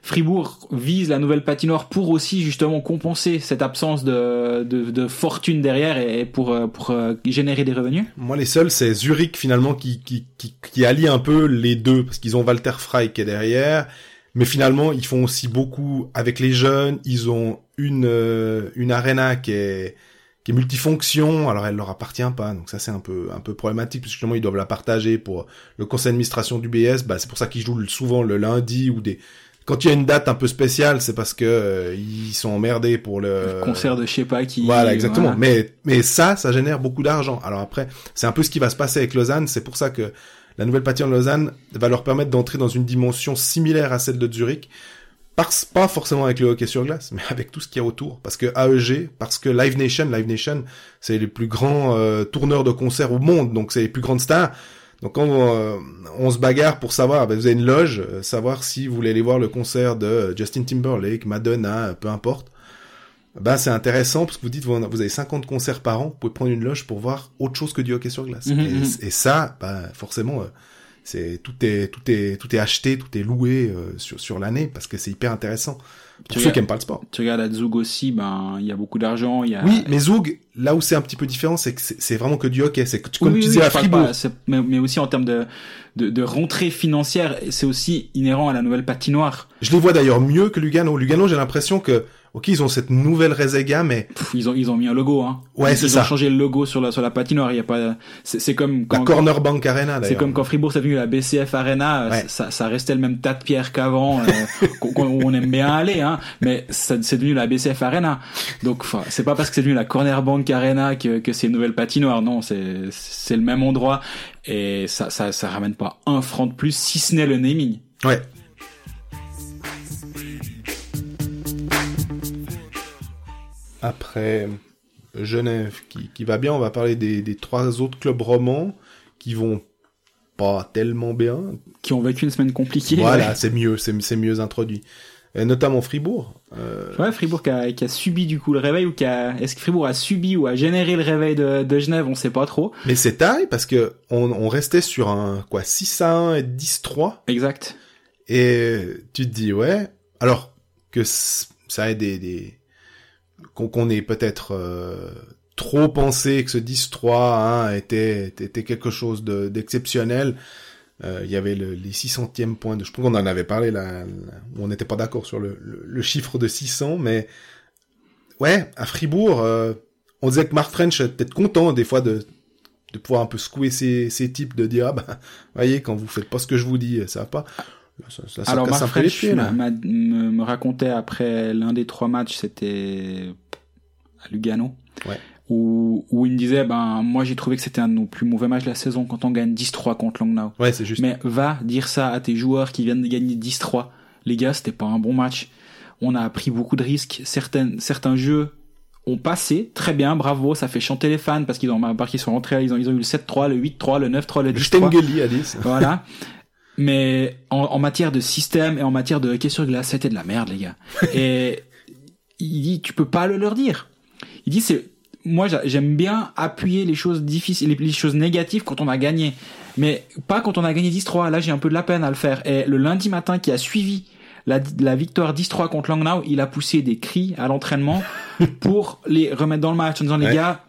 Fribourg vise la nouvelle patinoire pour aussi justement compenser cette absence de de, de fortune derrière et pour pour générer des revenus. Moi les seuls c'est Zurich finalement qui qui qui qui allie un peu les deux parce qu'ils ont Walter Frey qui est derrière. Mais finalement, ils font aussi beaucoup avec les jeunes. Ils ont une euh, une arena qui est qui est multifonction. Alors, elle leur appartient pas. Donc ça, c'est un peu un peu problématique parce que justement, ils doivent la partager pour le conseil d'administration du B S. Bah, c'est pour ça qu'ils jouent souvent le lundi ou des. Quand il y a une date un peu spéciale, c'est parce que euh, ils sont emmerdés pour le, le concert de je sais pas qui. Voilà, exactement. Voilà. Mais mais ça, ça génère beaucoup d'argent. Alors après, c'est un peu ce qui va se passer avec Lausanne. C'est pour ça que la nouvelle patinoire de Lausanne va leur permettre d'entrer dans une dimension similaire à celle de Zurich, pas forcément avec le hockey sur glace, mais avec tout ce qu'il y a autour. Parce que A E G, parce que Live Nation, Live Nation, c'est les plus grands euh, tourneurs de concerts au monde, donc c'est les plus grandes stars. Donc quand on, on se bagarre pour savoir, ben vous avez une loge, savoir si vous voulez aller voir le concert de Justin Timberlake, Madonna, peu importe, ben c'est intéressant parce que vous dites vous, vous avez cinquante concerts par an, vous pouvez prendre une loge pour voir autre chose que du hockey sur glace. Mmh, et, mmh. et ça, ben forcément, c'est tout est tout est tout est acheté, tout est loué euh, sur sur l'année parce que c'est hyper intéressant. Pour tu ceux regardes, qui aiment pas le sport. Tu regardes à Zug aussi, ben il y a beaucoup d'argent, il y a. Oui, mais Zug, là où c'est un petit peu différent, c'est que c'est, c'est vraiment que du hockey, c'est que comme oui, tu disais oui, à Fribourg. Pas, c'est, mais, mais aussi en termes de, de de rentrée financière, c'est aussi inhérent à la nouvelle patinoire. Je les vois d'ailleurs mieux que Lugano. Lugano, j'ai l'impression que ok, ils ont cette nouvelle Rezega, mais Pff, ils ont ils ont mis un logo, hein. Ouais, ils, c'est ils ça. Ils ont changé le logo sur la sur la patinoire. Il y a pas, c'est, c'est comme quand, la Corner Bank Arena. D'ailleurs. C'est comme quand Fribourg s'est venu à la B C F Arena, ouais. ça ça restait le même tas de pierres qu'avant, euh, qu'on on aime bien aller, hein. Mais ça c'est devenu la B C F Arena. Donc, enfin, c'est pas parce que c'est devenu la Corner Bank Arena que que c'est une nouvelle patinoire. Non, c'est c'est le même endroit et ça ça ça ramène pas un franc de plus, si ce n'est le naming. Ouais. Après Genève qui, qui va bien, on va parler des, des trois autres clubs romans qui vont pas tellement bien. Qui ont vécu une semaine compliquée. Voilà, ouais. c'est mieux, c'est, c'est mieux introduit. Et notamment Fribourg. Euh... Ouais, Fribourg qui a, qui a subi du coup le réveil, ou qui a... Est-ce que Fribourg a subi ou a généré le réveil de, de Genève, on sait pas trop. Mais c'est taille parce que on, on restait sur un quoi, six à un et dix à trois. Exact. Et tu te dis, ouais, alors que ça ait des... des... qu'on est peut-être euh, trop pensé que ce dix trois, hein, était, était quelque chose de, d'exceptionnel. Euh, il y avait le, les six centièmes points de... Je pense qu'on en avait parlé, là, là on n'était pas d'accord sur le, le, le chiffre de six cents, mais... Ouais, à Fribourg, euh, on disait que Mark French était peut-être content, des fois, de, de pouvoir un peu secouer ces, ces types, de dire, ah bah, voyez, quand vous faites pas ce que je vous dis, ça va pas... Ça, ça, ça alors, Mark French me, me racontait après l'un des trois matchs, c'était à Lugano, ouais. où, où il me disait, ben, moi, j'ai trouvé que c'était un de nos plus mauvais matchs de la saison quand on gagne dix trois contre Langnau. Ouais, c'est juste. Mais va dire ça à tes joueurs qui viennent de gagner dix trois. Les gars, c'était pas un bon match. On a pris beaucoup de risques. Certains, certains jeux ont passé. Très bien, bravo. Ça fait chanter les fans parce qu'ils ont marqué, ils sont rentrés, ils ont, ils ont eu le sept trois, le huit trois, le neuf trois, le dix trois. Le Stengeli à dix. Voilà. Mais en, en matière de système et en matière de hockey sur glace, c'était de la merde, les gars. Et il dit, tu peux pas le leur dire. Il dit, c'est moi, j'aime bien appuyer les choses difficiles, les, les choses négatives quand on a gagné, mais pas quand on a gagné dix trois. Là, j'ai un peu de la peine à le faire. Et le lundi matin qui a suivi la, la victoire dix trois contre Langnau, il a poussé des cris à l'entraînement pour les remettre dans le match en disant, ouais. Les gars,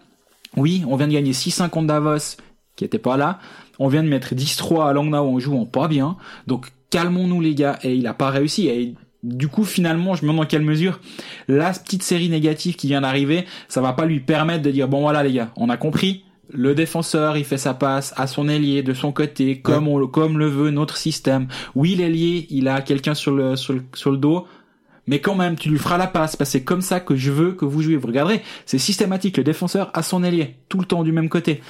oui, on vient de gagner six cinq contre Davos, qui était pas là. On vient de mettre dix trois à Langnau en jouant pas bien. Donc, calmons-nous, les gars. Et il a pas réussi. Et du coup, finalement, je me demande dans quelle mesure la petite série négative qui vient d'arriver, ça va pas lui permettre de dire, bon, voilà, les gars, on a compris. Le défenseur, il fait sa passe à son ailier, de son côté, comme on, comme le veut notre système. Oui, l'ailier, il a quelqu'un sur le, sur le, sur le dos. Mais quand même, tu lui feras la passe, parce que c'est comme ça que je veux que vous jouiez. Vous regarderez, c'est systématique. Le défenseur à son ailier, tout le temps du même côté.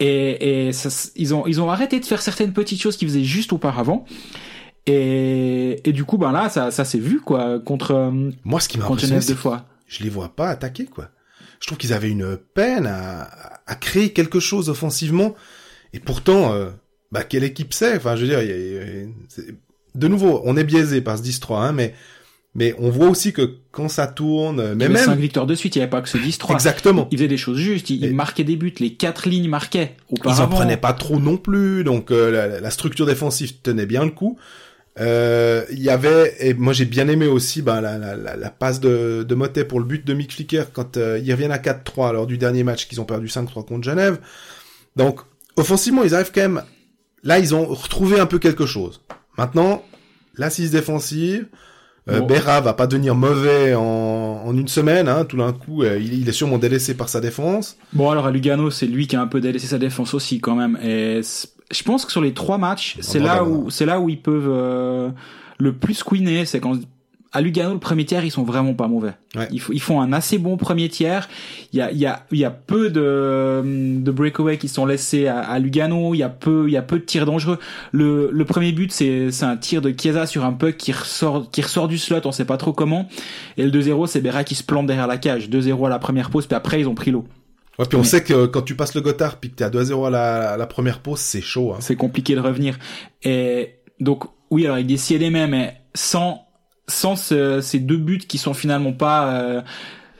Et, et ça, ils ont ils ont arrêté de faire certaines petites choses qu'ils faisaient juste auparavant. Et, et du coup, ben là, ça ça s'est vu quoi contre. Moi, ce qui m'a impressionné, c'est que je les vois pas attaquer quoi. Je trouve qu'ils avaient une peine à, à créer quelque chose offensivement. Et pourtant, euh, bah quelle équipe c'est ? Enfin, je veux dire, y a, y a, c'est... de nouveau, on est biaisé par ce dix trois, hein, mais. Mais on voit aussi que quand ça tourne, mais même cinq victoires de suite, il n'y avait pas que ce dix trois. Exactement. Ils faisaient des choses justes, ils et marquaient des buts, les quatre lignes marquaient. Auparavant. Ils en prenaient pas trop non plus, donc euh, la, la structure défensive tenait bien le coup. Il euh, y avait, et moi j'ai bien aimé aussi, ben la, la, la, la passe de, de Motet pour le but de Mick Flicker quand euh, ils reviennent à quatre trois lors du dernier match qu'ils ont perdu cinq trois contre Genève. Donc offensivement, ils arrivent quand même. Là, ils ont retrouvé un peu quelque chose. Maintenant, l'assise défensive. Euh, bon. Berra va pas devenir mauvais en, en une semaine, hein, tout d'un coup, euh, il, il est sûrement délaissé par sa défense. Bon, alors à Lugano, c'est lui qui a un peu délaissé sa défense aussi, quand même. Et je pense que sur les trois matchs, on c'est là où, c'est là où ils peuvent euh, le plus queener, c'est quand, à Lugano, le premier tiers, ils sont vraiment pas mauvais. Ouais. Ils, ils font un assez bon premier tiers. Il y a, il y a, il y a peu de, de breakaways qui sont laissés à, à Lugano. Il y a peu, il y a peu de tirs dangereux. Le, le premier but, c'est, c'est un tir de Chiesa sur un puck qui ressort, qui ressort du slot. On sait pas trop comment. Et le deux zéro, c'est Berra qui se plante derrière la cage. deux zéro à la première pause. Puis après, ils ont pris l'eau. Ouais, puis on mais... sait que quand tu passes le Gotthard puis que t'es à deux à zéro à la, à la première pause, c'est chaud. Hein. C'est compliqué de revenir. Et donc, oui, alors avec des si et des mais, mais sans, sans ce, ces deux buts qui sont finalement pas euh,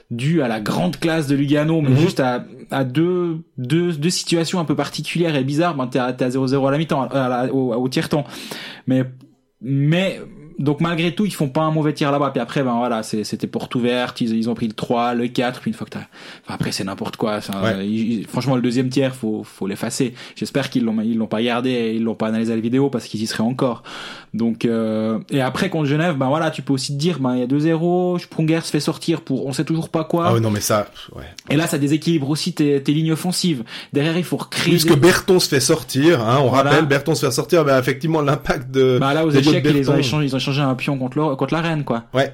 dus à la grande classe de Lugano, mais mmh. juste à, à deux, deux, deux situations un peu particulières et bizarres, ben t'es à, t'es à zéro zéro à la mi-temps, à la, au, au tiers-temps. Mais, mais, donc malgré tout, ils font pas un mauvais tir là-bas. Puis après, ben voilà, c'est, c'était porte ouverte. Ils, ils ont pris le trois, le quatre. Puis une fois que t'as, enfin, après c'est n'importe quoi. C'est un... ouais. ils, franchement, le deuxième tiers, faut, faut l'effacer. J'espère qu'ils l'ont, ils l'ont pas gardé, et ils l'ont pas analysé à la vidéo parce qu'ils y seraient encore. Donc euh... et après contre Genève, ben voilà, tu peux aussi te dire, ben il y a deux zéro. Sprunger se fait sortir pour, on sait toujours pas quoi. Ah ouais, non mais ça. Ouais. Et là, ça déséquilibre aussi tes, tes lignes offensives. Derrière, il faut recréer. Puisque des... Berton se fait sortir, hein, on voilà. rappelle, Berton se fait sortir. Ben effectivement, l'impact de. Bah ben là, aux échecs, ils les ont échangés, ils ont changer un pion contre, le, contre la reine, quoi. Ouais.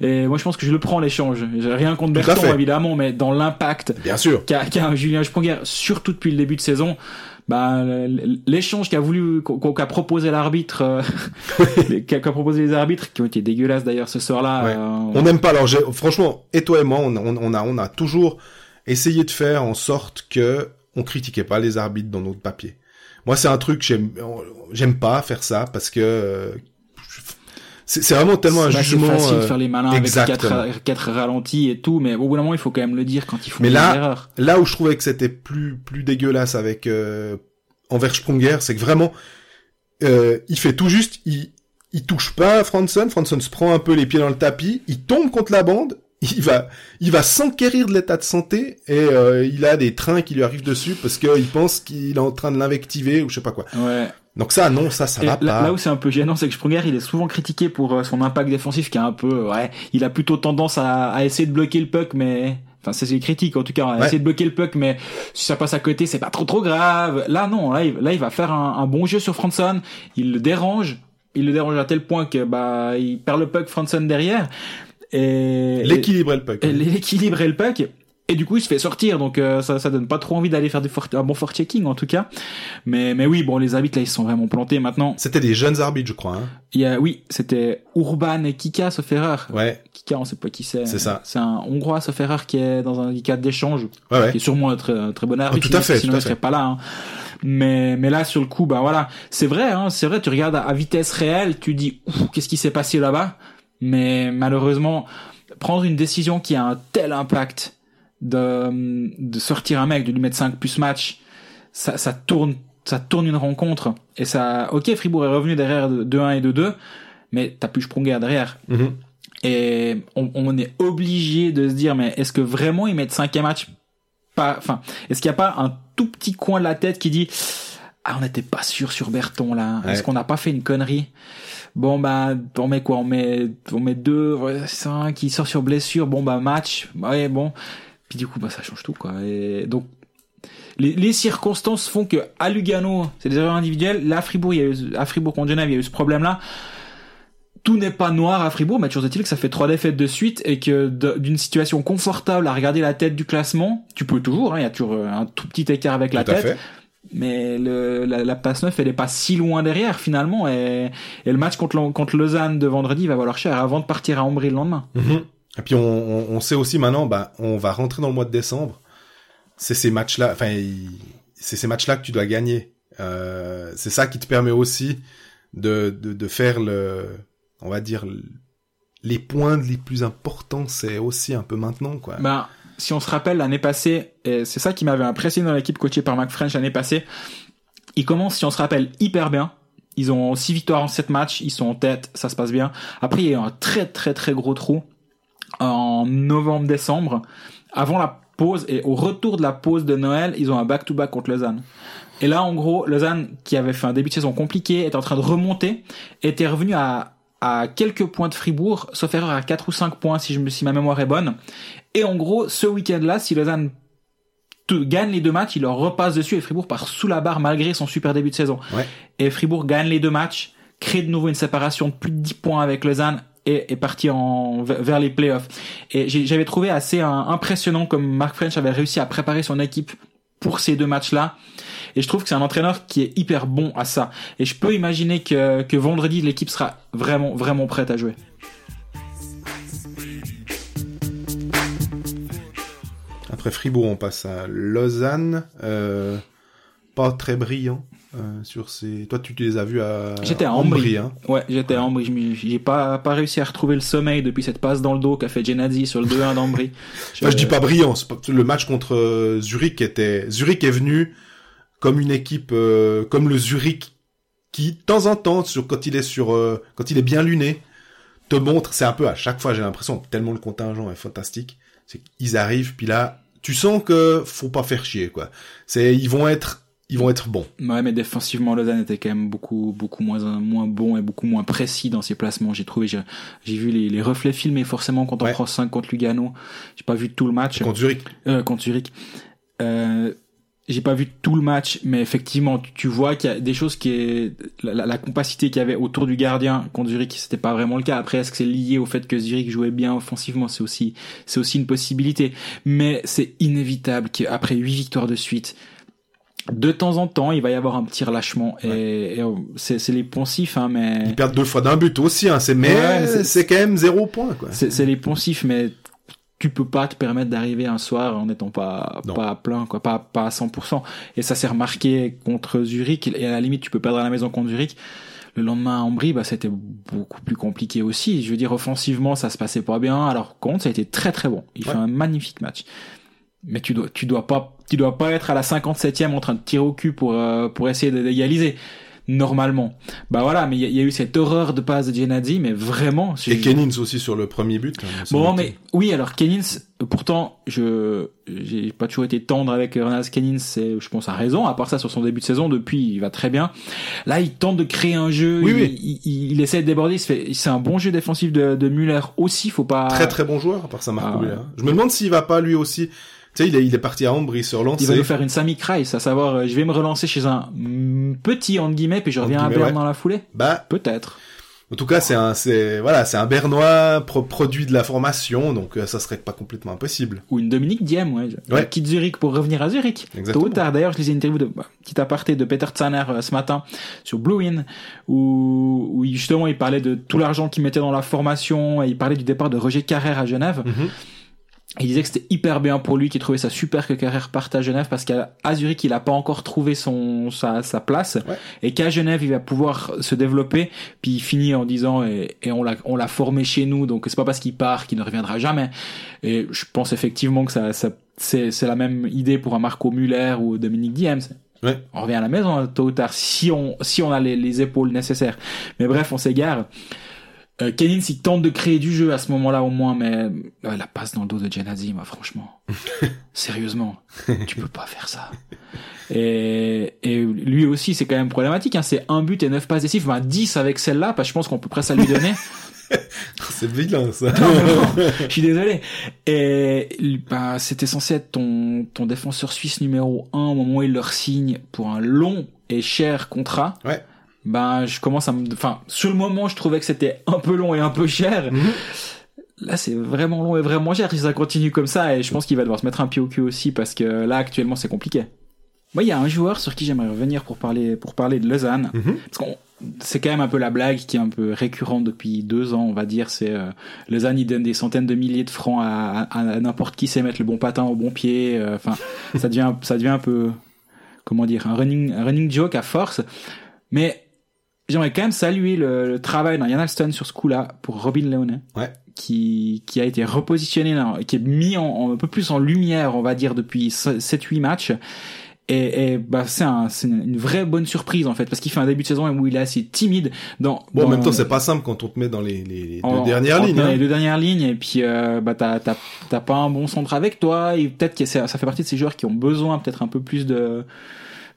Et moi, je pense que je le prends, l'échange. J'ai rien contre Berton, évidemment, mais dans l'impact. Bien sûr. Qu'a, qu'a Julien Sprunger, surtout depuis le début de saison, bah, l'échange qu'a voulu, qu'a proposé l'arbitre, euh, qu'a proposé les arbitres, qui ont été dégueulasses d'ailleurs ce soir-là. Ouais. Euh, on n'aime pas, alors, j'ai, franchement, et toi et moi, on, on, on a, on a toujours essayé de faire en sorte que on critiquait pas les arbitres dans notre papier. Moi, c'est un truc, j'aime, j'aime pas faire ça parce que, euh, C'est, c'est vraiment tellement un jugement. C'est facile de faire les malins exactement. Avec quatre ralentis et tout, mais au bout d'un moment, il faut quand même le dire quand ils font mais des là, erreurs. Là où je trouvais que c'était plus plus dégueulasse avec euh, envers Sprunger, c'est que vraiment, euh, il fait tout juste, il il touche pas Frandsen, Frandsen se prend un peu les pieds dans le tapis, il tombe contre la bande, il va il va s'enquérir de l'état de santé et euh, il a des trains qui lui arrivent dessus parce que il pense qu'il est en train de l'invectiver ou je sais pas quoi. Ouais. Donc ça, non, ça, ça et va là, pas. Là où c'est un peu gênant, c'est que Sprunger, il est souvent critiqué pour son impact défensif qui est un peu, ouais, il a plutôt tendance à, à essayer de bloquer le puck, mais, enfin, c'est, c'est critique, en tout cas, à ouais. essayer de bloquer le puck, mais si ça passe à côté, c'est pas trop trop grave. Là, non, là, il, là, il va faire un, un bon jeu sur Frandsen, il le dérange, il le dérange à tel point que, bah, il perd le puck, Frandsen derrière, et... L'équilibre et le puck. Et l'équilibre et le puck. Et du coup, il se fait sortir, donc euh, ça, ça donne pas trop envie d'aller faire du for- un bon forechecking en tout cas. Mais, mais oui, bon, les arbitres là, ils se sont vraiment plantés maintenant. C'était des jeunes arbitres, je crois. Hein. Il y a, oui, c'était Urban et Kika, sauf erreur. Ouais. Kika, on sait pas qui c'est. C'est ça. C'est un Hongrois, sauf erreur, qui est dans un cadre d'échange. Ouais, ouais. Qui est sûrement un très, très bon arbitre. Oh, tout à fait. Sinon, tout à fait. Il serait pas là. Hein. Mais, mais là, sur le coup, bah voilà, c'est vrai, hein, c'est vrai. Tu regardes à, à vitesse réelle, tu dis, ouf, qu'est-ce qui s'est passé là-bas ? Mais malheureusement, prendre une décision qui a un tel impact. De, de sortir un mec, de lui mettre cinq plus match, ça, ça tourne, ça tourne une rencontre, et ça, ok, Fribourg est revenu derrière deux un et deux deux, mais t'as plus Sprunger derrière. Mm-hmm. Et on, on est obligé de se dire, mais est-ce que vraiment ils mettent cinquième match? Pas, enfin, est-ce qu'il n'y a pas un tout petit coin de la tête qui dit, ah, on n'était pas sûr sur Berton, là. Ouais. Est-ce qu'on n'a pas fait une connerie? Bon, bah, on met quoi? On met, on met deux, cinq, il sort sur blessure, bon, bah, match, ouais, bon. Puis du coup, bah, ça change tout, quoi. Et donc, les, les circonstances font que, à Lugano, c'est des erreurs individuelles. Là, à Fribourg, il y a eu, à Fribourg contre Genève, il y a eu ce problème-là. Tout n'est pas noir à Fribourg, mais toujours est-il que ça fait trois défaites de suite et que de, d'une situation confortable à regarder la tête du classement, tu peux toujours, hein, il y a toujours un tout petit écart avec la tête. Fait. Mais le, la, la passe neuf, elle est pas si loin derrière, finalement. Et, et le match contre, contre Lausanne de vendredi va valoir cher avant de partir à Ambry le lendemain. Mm-hmm. Et puis on, on, on sait aussi maintenant, bah, on va rentrer dans le mois de décembre. C'est ces matchs-là, enfin, c'est ces matchs-là que tu dois gagner. Euh, c'est ça qui te permet aussi de, de, de faire le, on va dire, les points les plus importants. C'est aussi un peu maintenant, quoi. Bah, si on se rappelle l'année passée, et c'est ça qui m'avait impressionné dans l'équipe coachée par Mac French l'année passée. Ils commencent, si on se rappelle, hyper bien. Ils ont six victoires en sept matchs. Ils sont en tête, ça se passe bien. Après, il y a eu un très très très gros trou. En novembre-décembre, avant la pause et au retour de la pause de Noël, ils ont un back-to-back contre Lausanne. Et là, en gros, Lausanne, qui avait fait un début de saison compliqué, était en train de remonter, était revenu à, à quelques points de Fribourg, sauf erreur à quatre ou cinq points, si, je, si ma mémoire est bonne. Et en gros, ce week-end-là, si Lausanne t- gagne les deux matchs, il leur repasse dessus et Fribourg part sous la barre malgré son super début de saison. Ouais. Et Fribourg gagne les deux matchs, crée de nouveau une séparation de plus de dix points avec Lausanne, et est parti en vers les playoffs. Et j'ai, j'avais trouvé assez un, impressionnant comme Mark French avait réussi à préparer son équipe pour ces deux matchs-là. Et je trouve que c'est un entraîneur qui est hyper bon à ça. Et je peux imaginer que que vendredi l'équipe sera vraiment vraiment prête à jouer. Après Fribourg, on passe à Lausanne. Euh, pas très brillant euh, sur ces... Toi, tu, tu les as vus à... J'étais à Ambry. Hein. Ouais, j'étais à Ambry. J'ai pas, pas réussi à retrouver le sommeil depuis cette passe dans le dos qu'a fait Genazzi sur le deux un d'Ambry. Je... Bah, je dis pas brillant. C'est pas... Le match contre Zurich était... Zurich est venu comme une équipe... Euh, comme le Zurich qui, de temps en temps, sur, quand il est sur... Euh, quand il est bien luné, te montre... C'est un peu à chaque fois, j'ai l'impression, tellement le contingent est fantastique. C'est qu'ils arrivent, puis là, tu sens que faut pas faire chier, quoi. C'est, ils vont être, ils vont être bons. Ouais, mais défensivement, Lausanne était quand même beaucoup, beaucoup moins, moins bon et beaucoup moins précis dans ses placements. J'ai trouvé, j'ai, j'ai vu les, les reflets filmés, forcément, quand on ouais. prend cinq contre Lugano. J'ai pas vu tout le match. Contre Zurich. Euh, contre Zurich. Euh, j'ai pas vu tout le match, mais effectivement, tu, tu vois qu'il y a des choses qui est, la, la, la compacité qu'il y avait autour du gardien contre Zurich, c'était pas vraiment le cas. Après, est-ce que c'est lié au fait que Zurich jouait bien offensivement? C'est aussi, c'est aussi une possibilité. Mais c'est inévitable qu'après huit victoires de suite, de temps en temps, il va y avoir un petit relâchement et, ouais. et c'est, c'est les poncifs, hein, mais. Ils perdent deux fois d'un but aussi, hein, c'est, mais ouais, c'est, c'est quand même zéro point, quoi. C'est, c'est les poncifs, mais tu peux pas te permettre d'arriver un soir en n'étant pas non. pas à plein, quoi, pas pas à cent pour cent, et ça s'est remarqué contre Zurich. Et à la limite, tu peux perdre à la maison contre Zurich. Le lendemain à Ambry, bah c'était beaucoup plus compliqué aussi. Je veux dire, offensivement, ça se passait pas bien, alors contre, ça a été très très bon. Il ouais. fait un magnifique match. Mais tu dois tu dois pas tu dois pas être à la cinquante-septième en train de tirer au cul pour euh, pour essayer d'égaliser. Normalement. Bah voilà, mais il y, y a eu cette horreur de passe de Genazzi, mais vraiment. Et Kenins aussi sur le premier but. Hein, bon, mais, oui, alors Kenins, pourtant, je, j'ai pas toujours été tendre avec Jonas Kenins, c'est, je pense, à raison. À part ça, sur son début de saison, depuis, il va très bien. Là, il tente de créer un jeu. Oui, il, oui. il, il essaie de déborder. Il se fait, c'est un bon jeu défensif de, de Müller aussi, faut pas. Très très bon joueur, à part ça, Marco ah, Müller. Je me demande s'il va pas lui aussi. Tu sais, il est, il est parti à Ambry se relancer. Il va nous faire une Sammy Kreis, à savoir, euh, je vais me relancer chez un petit, entre guillemets, puis je reviens à Berne ouais. dans la foulée. Bah. Peut-être. En tout cas, c'est un, c'est, voilà, c'est un Bernois pro- produit de la formation, donc, euh, ça serait pas complètement impossible. Ou une Dominique Diem, ouais. ouais. Quitte Zurich pour revenir à Zurich. Exactement. Tôt ou tard. D'ailleurs, je lisais une interview de, bah, petit aparté de Peter Zahner euh, ce matin sur Blue In, où, où justement, il parlait de tout l'argent qu'il mettait dans la formation, et il parlait du départ de Roger Carrère à Genève. Mm-hmm. Il disait que c'était hyper bien pour lui, qu'il trouvait ça super que Carrère parte à Genève, parce qu'à Zurich, il a pas encore trouvé son, sa, sa place. Ouais. Et qu'à Genève, il va pouvoir se développer. Puis il finit en disant, et, et on l'a, on l'a formé chez nous, donc c'est pas parce qu'il part qu'il ne reviendra jamais. Et je pense effectivement que ça, ça, c'est, c'est la même idée pour un Marco Müller ou Dominique Diem. Ouais. On revient à la maison, tôt ou tard, si on, si on a les, les épaules nécessaires. Mais bref, on s'égare. Euh, Kenins, il tente de créer du jeu à ce moment-là au moins, mais ouais, la passe dans le dos de Genazzi, moi, franchement, sérieusement, tu peux pas faire ça. Et, et lui aussi, c'est quand même problématique. Hein. C'est un but et neuf passes décisives, enfin dix avec celle-là, parce que je pense qu'on peut presque lui donner. C'est vilain ça. Non, non, je suis désolé. Et bah, c'était censé être ton ton défenseur suisse numéro un au moment où il leur signe pour un long et cher contrat. Ouais. Ben, je commence à me, enfin, sur le moment, je trouvais que c'était un peu long et un peu cher. Mmh. Là, c'est vraiment long et vraiment cher si ça continue comme ça, et je pense qu'il va devoir se mettre un pied au cul aussi, parce que là, actuellement, c'est compliqué. Moi, il y a un joueur sur qui j'aimerais revenir pour parler, pour parler de Lausanne. Mmh. Parce qu'on, c'est quand même un peu la blague qui est un peu récurrente depuis deux ans, on va dire. C'est, euh, Lausanne, ils donnent des centaines de milliers de francs à, à, à n'importe qui sait mettre le bon patin au bon pied. Enfin, euh, ça devient, ça devient un peu, comment dire, un running, un running joke à force. Mais, j'aimerais quand même saluer le, le travail d'un Ian Alston sur ce coup-là pour Robin Léonet, ouais. qui, qui a été repositionné, qui est mis en, en un peu plus en lumière, on va dire, depuis sept huit matchs. Et, et bah c'est, un, c'est une vraie bonne surprise en fait, parce qu'il fait un début de saison où il est assez timide. Dans, bon, dans, en même temps, c'est pas simple quand on te met dans les, les deux en, dernières en, lignes. Hein. Les deux dernières lignes, et puis euh, bah t'as, t'as, t'as pas un bon centre avec toi. Et peut-être que ça, ça fait partie de ces joueurs qui ont besoin peut-être un peu plus de.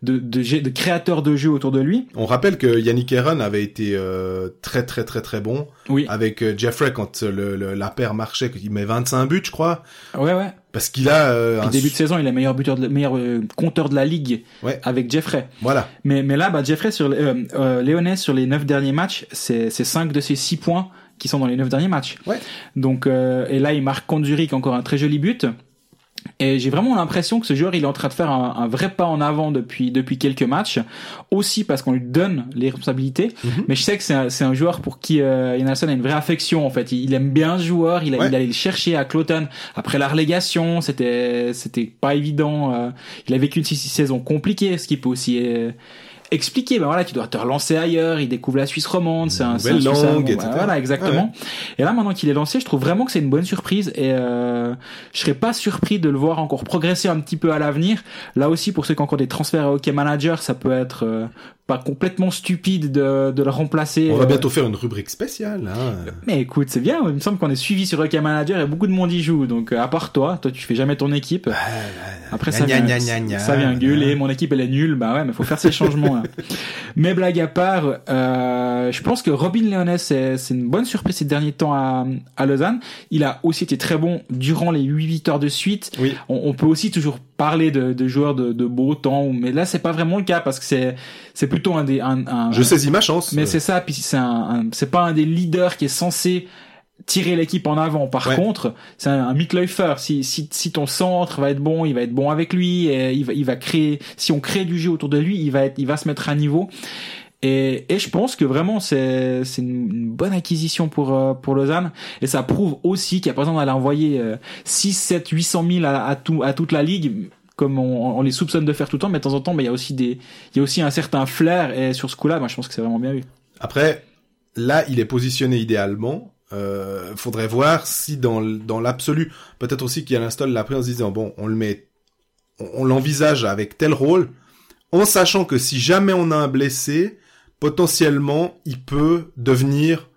De, de, de créateurs de jeux autour de lui. On rappelle que Yannick Herren avait été euh, très très très très bon oui. avec euh, Jeffrey quand le, le, la paire marchait, il met vingt-cinq buts je crois. Ouais ouais. Parce qu'il a euh, un début de saison, il est meilleur buteur, de la, meilleur euh, compteur de la ligue ouais. avec Jeffrey. Voilà. Mais mais là, bah Jeffrey sur euh, euh, Léonet sur les neuf derniers matchs, c'est c'est cinq de ses six points qui sont dans les neuf derniers matchs. Ouais. Donc euh, et là il marque contre Zurich encore un très joli but. Et j'ai vraiment l'impression que ce joueur, il est en train de faire un, un vrai pas en avant depuis depuis quelques matchs, aussi parce qu'on lui donne les responsabilités. Mm-hmm. Mais je sais que c'est un, c'est un joueur pour qui euh, Jonasson a une vraie affection en fait. Il, il aime bien ce joueur. Il, ouais. il allait le chercher à Cloton après la relégation. C'était c'était pas évident. Euh, il a vécu une saison compliquée, ce qui peut aussi euh, expliquer. Ben voilà, tu dois te relancer ailleurs. Il découvre la Suisse romande, c'est un, c'est un langue, Suisse, et cetera. Ben voilà, exactement. Ah ouais. Et là maintenant qu'il est lancé, je trouve vraiment que c'est une bonne surprise et euh, je serais pas surpris de le voir encore progresser un petit peu à l'avenir. Là aussi, pour ceux qui ont encore des transferts à Hockey Manager, ça peut être euh, pas complètement stupide de de le remplacer. On va euh... bientôt faire une rubrique spéciale. Hein. Mais écoute, c'est bien. Il me semble qu'on est suivi sur Hockey Manager et beaucoup de monde y joue. Donc à part toi, toi tu fais jamais ton équipe. Après ça vient, ça vient gueuler. Mon équipe elle est nulle. Bah ouais, mais faut faire ces changements. Là. Mais blague à part, euh, je pense que Robin Léonès c'est, c'est une bonne surprise ces derniers temps à à Lausanne. Il a aussi été très bon durant les huit victoires de suite. Oui. On, on peut aussi toujours parler de, de joueurs de, de beau temps, mais là c'est pas vraiment le cas parce que c'est c'est plutôt un des un, un je saisis ma chance mais euh. c'est ça puis c'est un, un c'est pas un des leaders qui est censé tirer l'équipe en avant. Par ouais. contre, c'est un, un Mitläufer. Si, si, si ton centre va être bon, il va être bon avec lui. Et il va, il va créer. Si on crée du jeu autour de lui, il va être, il va se mettre à niveau. Et, et je pense que vraiment c'est, c'est une, une bonne acquisition pour euh, pour Lausanne et ça prouve aussi qu'il y a par exemple d'aller envoyer euh, six, sept, huit cent mille à, à tout à toute la ligue comme on, on les soupçonne de faire tout le temps, mais de temps en temps, mais il y a aussi des il y a aussi un certain flair et sur ce coup-là, ben, je pense que c'est vraiment bien vu. Après, là, il est positionné idéalement. Euh, faudrait voir si dans dans l'absolu, peut-être aussi qu'il installe l'a pris en se disant bon, on le met, on, on l'envisage avec tel rôle, en sachant que si jamais on a un blessé potentiellement, il peut devenir,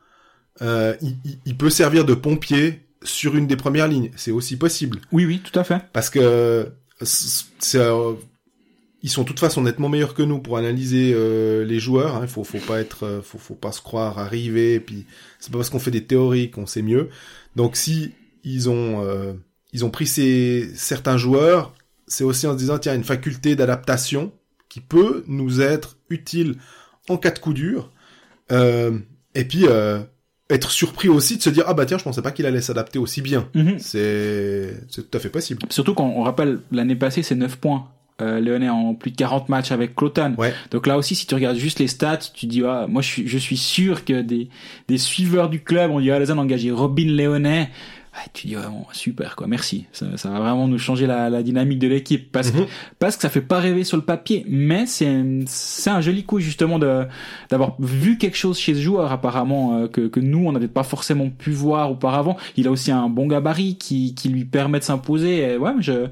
euh, il, il peut servir de pompier sur une des premières lignes. C'est aussi possible. Oui, oui, tout à fait. Parce que c'est, euh, ils sont de toute façon nettement meilleurs que nous pour analyser euh, les joueurs. Hein. Faut, faut pas être, faut, faut pas se croire arrivé. Et puis c'est pas parce qu'on fait des théories qu'on sait mieux. Donc si ils ont, euh, ils ont pris ces certains joueurs, c'est aussi en se disant tiens une faculté d'adaptation qui peut nous être utile. En cas de coup dur, euh, et puis euh, être surpris aussi de se dire ah bah tiens je pensais pas qu'il allait s'adapter aussi bien. Mm-hmm. C'est c'est tout à fait possible. Surtout quand on rappelle l'année passée c'est neuf points. Euh, Léonet en plus de quarante matchs avec Cloton. Ouais. Donc là aussi, si tu regardes juste les stats, tu dis, ah, moi, je suis, je suis sûr que des, des suiveurs du club ont dit, ah, les uns ont engagé Robin Léonet. Ah, tu dis, ah, bon, super, quoi, merci. Ça, ça va vraiment nous changer la, la dynamique de l'équipe parce mm-hmm. que, parce que ça fait pas rêver sur le papier, mais c'est, c'est un joli coup, justement, de, d'avoir vu quelque chose chez ce joueur, apparemment, euh, que, que nous, on n'avait pas forcément pu voir auparavant. Il a aussi un bon gabarit qui, qui lui permet de s'imposer. Et ouais, je,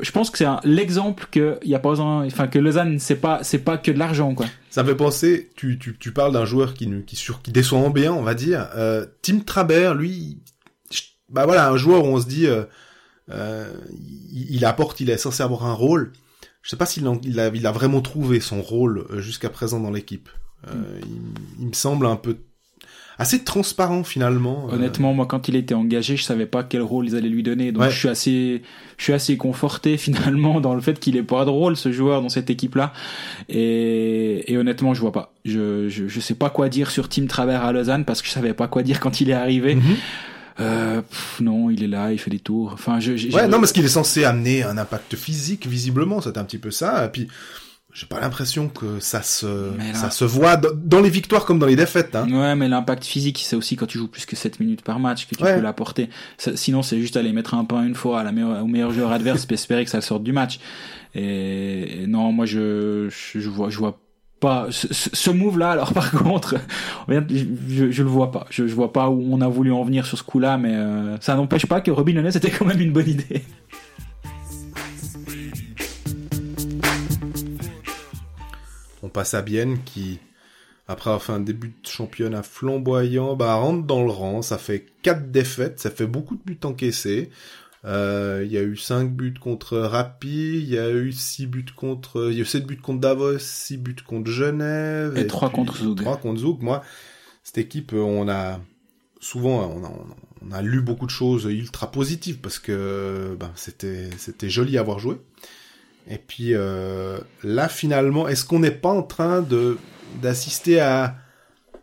je pense que c'est un, l'exemple que il y a pas besoin, enfin que Lausanne c'est pas c'est pas que de l'argent quoi. Ça me fait penser, tu tu tu parles d'un joueur qui qui sur qui déçoit en bien on va dire. Euh, Tim Trabert lui, bah voilà un joueur où on se dit euh, euh, il, il apporte, il est censé avoir un rôle. Je sais pas s'il en, il a il a vraiment trouvé son rôle jusqu'à présent dans l'équipe. Euh, mm. il, il me semble un peu assez transparent finalement. Honnêtement, moi quand il était engagé, je savais pas quel rôle ils allaient lui donner, donc ouais. je suis assez, je suis assez conforté finalement dans le fait qu'il ait pas de rôle ce joueur dans cette équipe là. Et, et honnêtement, je vois pas, je, je, je sais pas quoi dire sur Tim Trabert à Lausanne parce que je savais pas quoi dire quand il est arrivé. Mm-hmm. Euh, pff, non, il est là, il fait des tours. Enfin, je, je, ouais, j'ai... non, parce qu'il est censé amener un impact physique visiblement, c'est un petit peu ça. Et puis. J'ai pas l'impression que ça se là, ça se voit dans les victoires comme dans les défaites. Hein. Ouais, mais l'impact physique, c'est aussi quand tu joues plus que sept minutes par match que tu ouais. peux l'apporter. Ça, sinon, c'est juste aller mettre un pain une fois à la meilleure, au meilleur joueur adverse et espérer que ça le sorte du match. Et, et non, moi, je, je je vois je vois pas ce, ce move là. Alors par contre, je, je le vois pas. Je, je vois pas où on a voulu en venir sur ce coup-là, mais euh, ça n'empêche pas que Robin Lonnais c'était quand même une bonne idée. On passe à Bienne qui, après avoir fait un début de championnat flamboyant, bah rentre dans le rang. Ça fait quatre défaites, ça fait beaucoup de buts encaissés. Euh, il y a eu cinq buts contre Rapi, il y a eu six buts contre, il y a eu sept buts contre Davos, six buts contre Genève et, et trois contre Zug. Trois contre Zug. Moi, cette équipe, on a souvent, on a, on a lu beaucoup de choses ultra positives parce que ben, c'était, c'était joli à voir jouer. Et puis euh, là finalement, est-ce qu'on n'est pas en train de d'assister à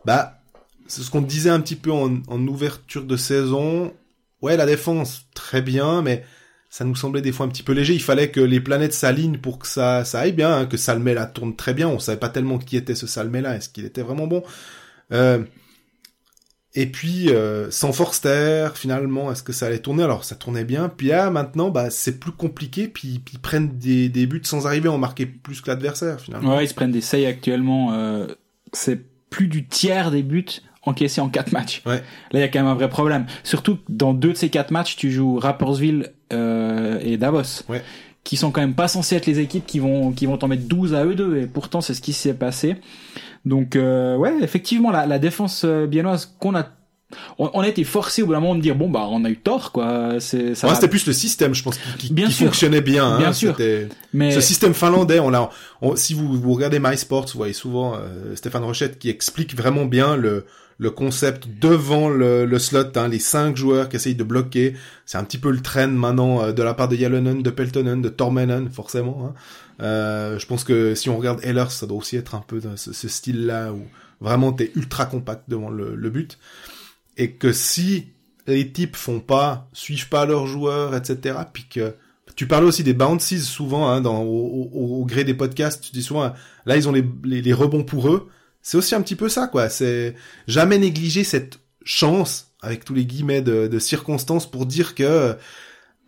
bah c'est ce qu'on disait un petit peu en, en ouverture de saison. Ouais, la défense très bien, mais ça nous semblait des fois un petit peu léger. Il fallait que les planètes s'alignent pour que ça, ça aille bien, hein, que Salmela tourne très bien. On savait pas tellement qui était ce Salmela, est-ce qu'il était vraiment bon. Euh, et puis, euh, sans Forster, finalement, est-ce que ça allait tourner? Alors, ça tournait bien. Puis là, ah, maintenant, bah, c'est plus compliqué. Puis, puis ils prennent des, des buts sans arriver à en marquer plus que l'adversaire, finalement. Ouais, ils se prennent des sailles actuellement. Euh, c'est plus du tiers des buts encaissés en quatre matchs. Ouais. Là, il y a quand même un vrai problème. Surtout que dans deux de ces quatre matchs, tu joues Rapperswil euh, et Davos, ouais, qui sont quand même pas censés être les équipes qui vont qui vont t'en mettre douze à eux deux. Et pourtant, c'est ce qui s'est passé. Donc, euh, ouais, effectivement, la, la défense biennoise qu'on a, on, on a été forcé au bout d'un moment de dire bon bah on a eu tort quoi. C'est ça. Ouais, c'était plus le système, je pense, qui, bien qui fonctionnait bien. Bien hein, sûr. Mais ce système finlandais, on l'a. On, si vous, vous regardez MySports, vous voyez souvent euh, Stéphane Rochette qui explique vraiment bien le le concept devant le, le slot, hein, les cinq joueurs qui essayent de bloquer. C'est un petit peu le trend maintenant euh, de la part de Jalonen, de Peltonen, de Tormenen, forcément. Hein. Euh, je pense que si on regarde Ehlers, ça doit aussi être un peu ce, ce style-là où vraiment t'es ultra compact devant le, le but. Et que si les types font pas, suivent pas leurs joueurs, et cetera, puis que... Tu parlais aussi des bounces souvent, hein, dans, au, au, au gré des podcasts, tu dis souvent, là, ils ont les, les, les rebonds pour eux. C'est aussi un petit peu ça, quoi. C'est jamais négliger cette chance, avec tous les guillemets de, de circonstances, pour dire que,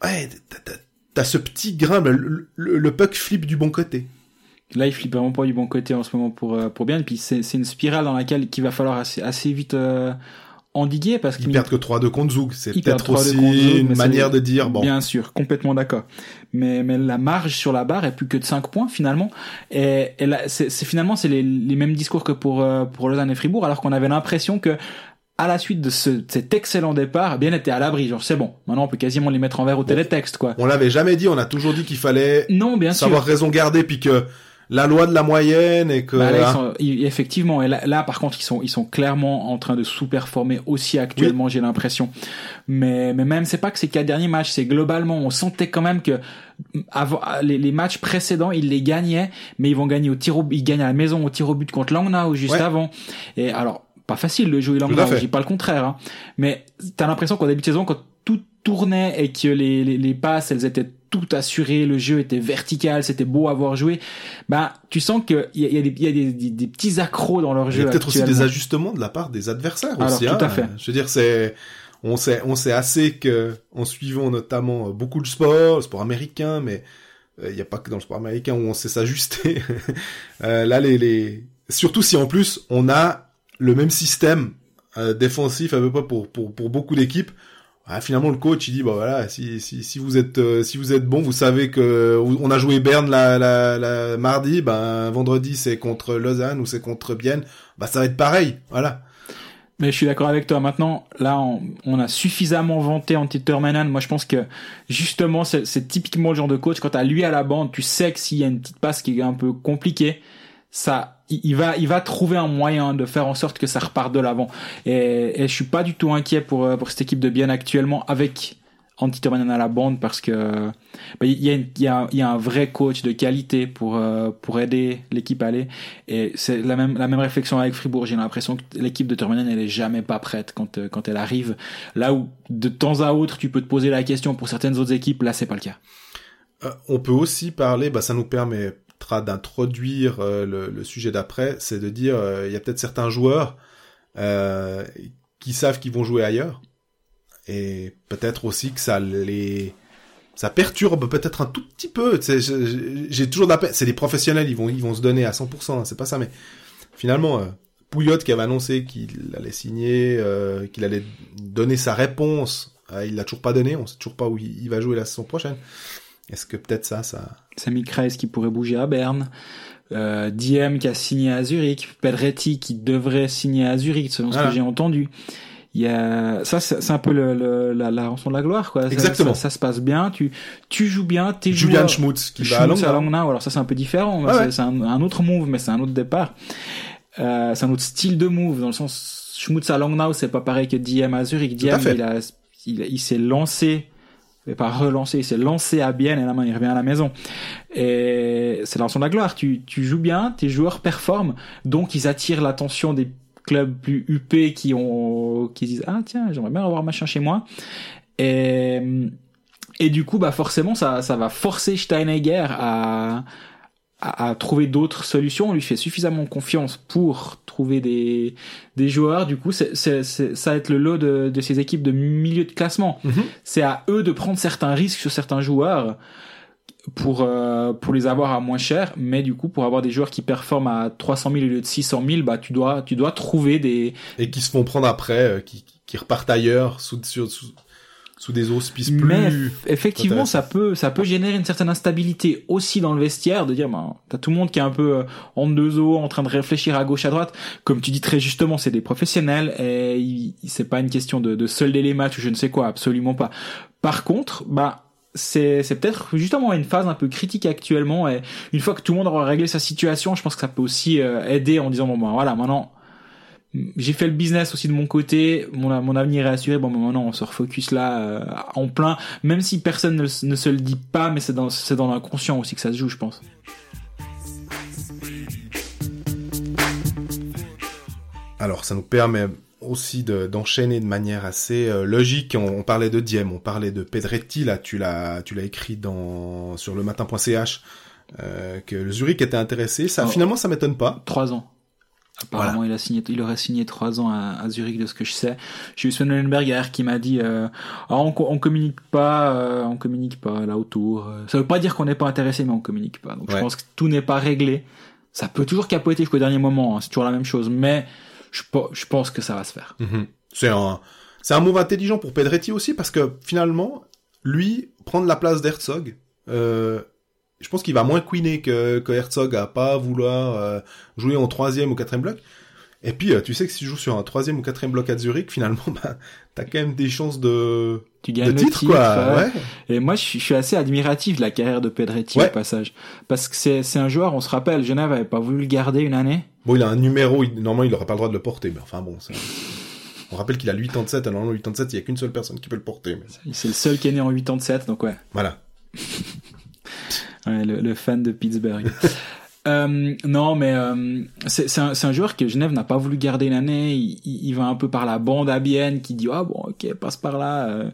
ouais, t'as, t'as, t'as ce petit grain, le, le, le puck flippe du bon côté. Là, il flippe vraiment pas du bon côté en ce moment pour, pour Bienne. Puis c'est, c'est une spirale dans laquelle qu'il va falloir assez, assez vite, euh, endiguer parce qu'ils perdent que trois deux contre Zug. C'est peut-être aussi Zug, une manière de dire bon. Bien sûr, complètement d'accord. Mais, mais la marge sur la barre est plus que de cinq points finalement. Et, et là, c'est, c'est finalement, c'est les, les mêmes discours que pour, pour Lausanne et Fribourg, alors qu'on avait l'impression que, à la suite de, ce, de cet excellent départ, Bienne était à l'abri. Genre, c'est bon. Maintenant, on peut quasiment les mettre en verre au bon, télétexte, quoi. On l'avait jamais dit. On a toujours dit qu'il fallait non, bien savoir sûr. Raison garder, puis que la loi de la moyenne et que. Bah là, hein. ils sont, ils, effectivement. Et là, là, par contre, ils sont, ils sont clairement en train de sous-performer aussi actuellement, oui. J'ai l'impression. Mais, mais même, c'est pas que ces quatre derniers matchs. C'est globalement, on sentait quand même que avant, les, les matchs précédents, ils les gagnaient, mais ils vont gagner au tir au, ils gagnent à la maison au tir au but contre Langnau juste ouais. avant. Et alors. Pas facile de jouer l'anglais, je dis pas le contraire, hein. Mais t'as l'impression qu'au début de saison, quand tout tournait et que les, les, les passes, elles étaient toutes assurées, le jeu était vertical, c'était beau à voir jouer, bah, tu sens qu'il y a, y a, des, y a des, des, des petits accros dans leur jeu. Il y a peut-être aussi des ajustements de la part des adversaires aussi. Alors, tout hein. à fait. Je veux dire, c'est, on sait, on sait assez que, en suivant notamment beaucoup le sport, le sport américain, mais il euh, n'y a pas que dans le sport américain où on sait s'ajuster. euh, là, les, les, surtout si en plus, on a le même système euh, défensif à peu près pour pour pour beaucoup d'équipes. Ah, finalement le coach il dit bah voilà, si si si vous êtes euh, si vous êtes bon, vous savez que on a joué Berne la la, la mardi, ben vendredi c'est contre Lausanne ou c'est contre Bienne, bah ça va être pareil, voilà. Mais je suis d'accord avec toi. Maintenant, là, on, on a suffisamment vanté Antti-Törmänen. Moi, je pense que, justement, c'est, c'est typiquement le genre de coach, quand t'as lui à la bande, tu sais que s'il y a une petite passe qui est un peu compliquée, ça il va il va trouver un moyen de faire en sorte que ça reparte de l'avant, et, et je suis pas du tout inquiet pour pour cette équipe de Bienne actuellement avec Antti-Törmänen à la bande, parce que bah, il y a il y a il y a un vrai coach de qualité pour pour aider l'équipe à aller, et c'est la même la même réflexion avec Fribourg. J'ai l'impression que l'équipe de Törmänen elle est jamais pas prête quand quand elle arrive, là où de temps à autre tu peux te poser la question pour certaines autres équipes, là c'est pas le cas. Euh, on peut aussi parler, bah ça nous permet d'introduire euh, le, le sujet d'après, c'est de dire il euh, y a peut-être certains joueurs euh, qui savent qu'ils vont jouer ailleurs, et peut-être aussi que ça les ça perturbe peut-être un tout petit peu. C'est, j'ai, j'ai toujours de la peine. C'est des professionnels, ils vont ils vont se donner à cent pour cent, hein, c'est pas ça, mais finalement euh, Pouillotte qui avait annoncé qu'il allait signer, euh, qu'il allait donner sa réponse, euh, il l'a toujours pas donné, on sait toujours pas où il, il va jouer la saison prochaine. Est-ce que peut-être ça, ça... Sami Kreis qui pourrait bouger à Berne, euh, Diem qui a signé à Zurich, Pedretti qui devrait signer à Zurich, selon voilà. ce que j'ai entendu. Il y a, ça, c'est, c'est un peu le, le, la, la rançon de la gloire, quoi. Exactement. Ça, ça, ça se passe bien, tu, tu joues bien, t'es joué. Julian Schmutz qui va à Langnau. Alors ça, c'est un peu différent. Ah c'est, ouais. c'est un, un autre move, mais c'est un autre départ. Euh, c'est un autre style de move, dans le sens, Schmutz à Langnau, c'est pas pareil que Diem à Zurich. Diem, il a, il, il s'est lancé. Et pas relancé, il s'est lancé à Bienne et là, il revient à la maison. Et c'est la rançon de la gloire. Tu, tu joues bien, tes joueurs performent, donc ils attirent l'attention des clubs plus huppés qui ont, qui disent, ah, tiens, j'aimerais bien avoir machin chez moi. Et, Et du coup, bah forcément, ça, ça va forcer Steinegger à, à, à trouver d'autres solutions. On lui fait suffisamment confiance pour trouver des, des joueurs. Du coup, c'est, c'est, c'est, ça va être le lot de, de ces équipes de milieu de classement. Mm-hmm. C'est à eux de prendre certains risques sur certains joueurs pour euh, pour les avoir à moins cher, mais du coup pour avoir des joueurs qui performent à trois cent mille au lieu de six cent mille, bah tu dois tu dois trouver des, et qui se font prendre après, euh, qui qui repartent ailleurs sous sous sous des auspices plus. Mais eff- effectivement ça peut ça peut générer une certaine instabilité aussi dans le vestiaire, de dire bah t'as tout le monde qui est un peu euh, en deux eaux, en train de réfléchir à gauche à droite. Comme tu dis très justement, c'est des professionnels et il, c'est pas une question de de solder les matchs ou je ne sais quoi, absolument pas. Par contre, bah C'est, c'est peut-être justement une phase un peu critique actuellement, et une fois que tout le monde aura réglé sa situation, je pense que ça peut aussi euh, aider en disant bon ben voilà, maintenant j'ai fait le business aussi de mon côté, mon, mon avenir est assuré, bon ben maintenant on se refocus là euh, en plein, même si personne ne, ne se le dit pas, mais c'est dans, c'est dans l'inconscient aussi que ça se joue, je pense. Alors ça nous permet aussi de, d'enchaîner de manière assez euh, logique. On, on parlait de Diem, on parlait de Pedretti, là, tu l'as, tu l'as écrit dans, sur le matin.ch, euh, que le Zurich était intéressé. Ça, oh, finalement, ça m'étonne pas. Trois ans. Apparemment, voilà. il a signé, il aurait signé trois ans à, à Zurich, de ce que je sais. J'ai eu Sven Lellenberger qui m'a dit, euh, ah, on, on communique pas, euh, on communique pas, là, autour. Ça veut pas dire qu'on n'est pas intéressé, mais on communique pas. Donc, ouais. Je pense que tout n'est pas réglé. Ça peut toujours capoter jusqu'au dernier moment, hein, c'est toujours la même chose, mais, Je, je pense que ça va se faire. Mmh. C'est un, c'est un move intelligent pour Pedretti aussi, parce que finalement, lui, prendre la place d'Herzog, euh, je pense qu'il va moins queener que, que Herzog à pas vouloir euh, jouer en troisième ou quatrième bloc. Et puis, euh, tu sais que si tu joues sur un troisième ou quatrième bloc à Zurich, finalement, bah, t'as quand même des chances de, tu gagnes de titre, titre, quoi. Euh, ouais. Et moi, je suis, je suis assez admiratif de la carrière de Pedretti, ouais, au passage. Parce que c'est, c'est un joueur, on se rappelle, Genève avait pas voulu le garder une année. Bon, il a un numéro, il, normalement, il n'aurait pas le droit de le porter, mais enfin bon, ça, on rappelle qu'il a huit ans de sept, alors en huit ans de sept, il n'y a qu'une seule personne qui peut le porter. Mais... c'est le seul qui est né en huit ans de sept, donc ouais. Voilà. Ouais, le, le fan de Pittsburgh. Euh, non, mais euh, c'est, c'est, un, c'est un joueur que Genève n'a pas voulu garder une année. Il, il, il va un peu par la bande à Bienne, qui dit ah bon, ok, passe par là. Euh,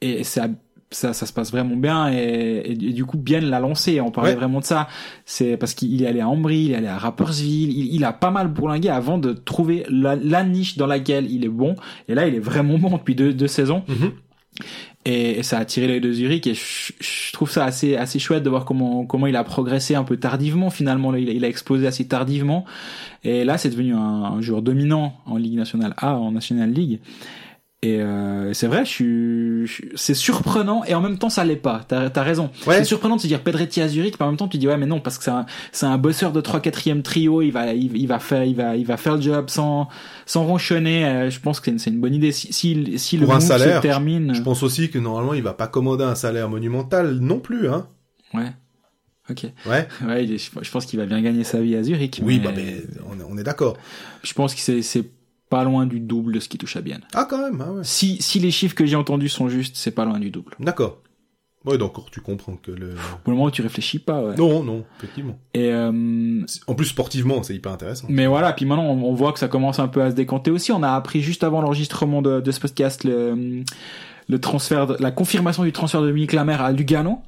et ça, ça, ça se passe vraiment bien. Et, et, et du coup, Bienne l'a lancé. On parlait, ouais, vraiment de ça. C'est parce qu'il est allé à Ambry, il est allé à Rapperswil. Il, il a pas mal bourlingué avant de trouver la, la niche dans laquelle il est bon. Et là, il est vraiment bon depuis deux, deux saisons. Mm-hmm. Et ça a attiré l'œil de Zurich, et je, je trouve ça assez assez chouette de voir comment comment il a progressé un peu tardivement. Finalement, il a, il a explosé assez tardivement, et là c'est devenu un, un joueur dominant en Ligue nationale A, en National League. Et euh, c'est vrai, je suis, je, c'est surprenant, et en même temps ça l'est pas. T'as, t'as raison. Ouais. C'est surprenant de se dire Pedretti à Zurich, mais en même temps tu dis ouais mais non, parce que c'est un, c'est un bosseur de trois quatrième trio, il va il, il va faire il va il va faire le job sans sans ronchonner. Euh, je pense que c'est une, c'est une bonne idée. Si si, si le move se termine. Je, je pense aussi que normalement il va pas commander un salaire monumental non plus, hein. Ouais. Ok. Ouais. Ouais. Il est, je pense qu'il va bien gagner sa vie à Zurich. Oui, mais... bah mais on est, on est d'accord. Je pense que c'est c'est pas loin du double de ce qui touche à Bienne. Ah, quand même, ah ouais. Si, si les chiffres que j'ai entendus sont justes, c'est pas loin du double. D'accord. Ouais, d'accord, tu comprends que le... Pour le moment où tu réfléchis pas, ouais. Non, non, effectivement. Et, euh... en plus, sportivement, c'est hyper intéressant. Mais voilà, puis maintenant, on, on voit que ça commence un peu à se décanter aussi. On a appris juste avant l'enregistrement de, de ce podcast le, le transfert, de, la confirmation du transfert de Dominique Lamaire à Lugano.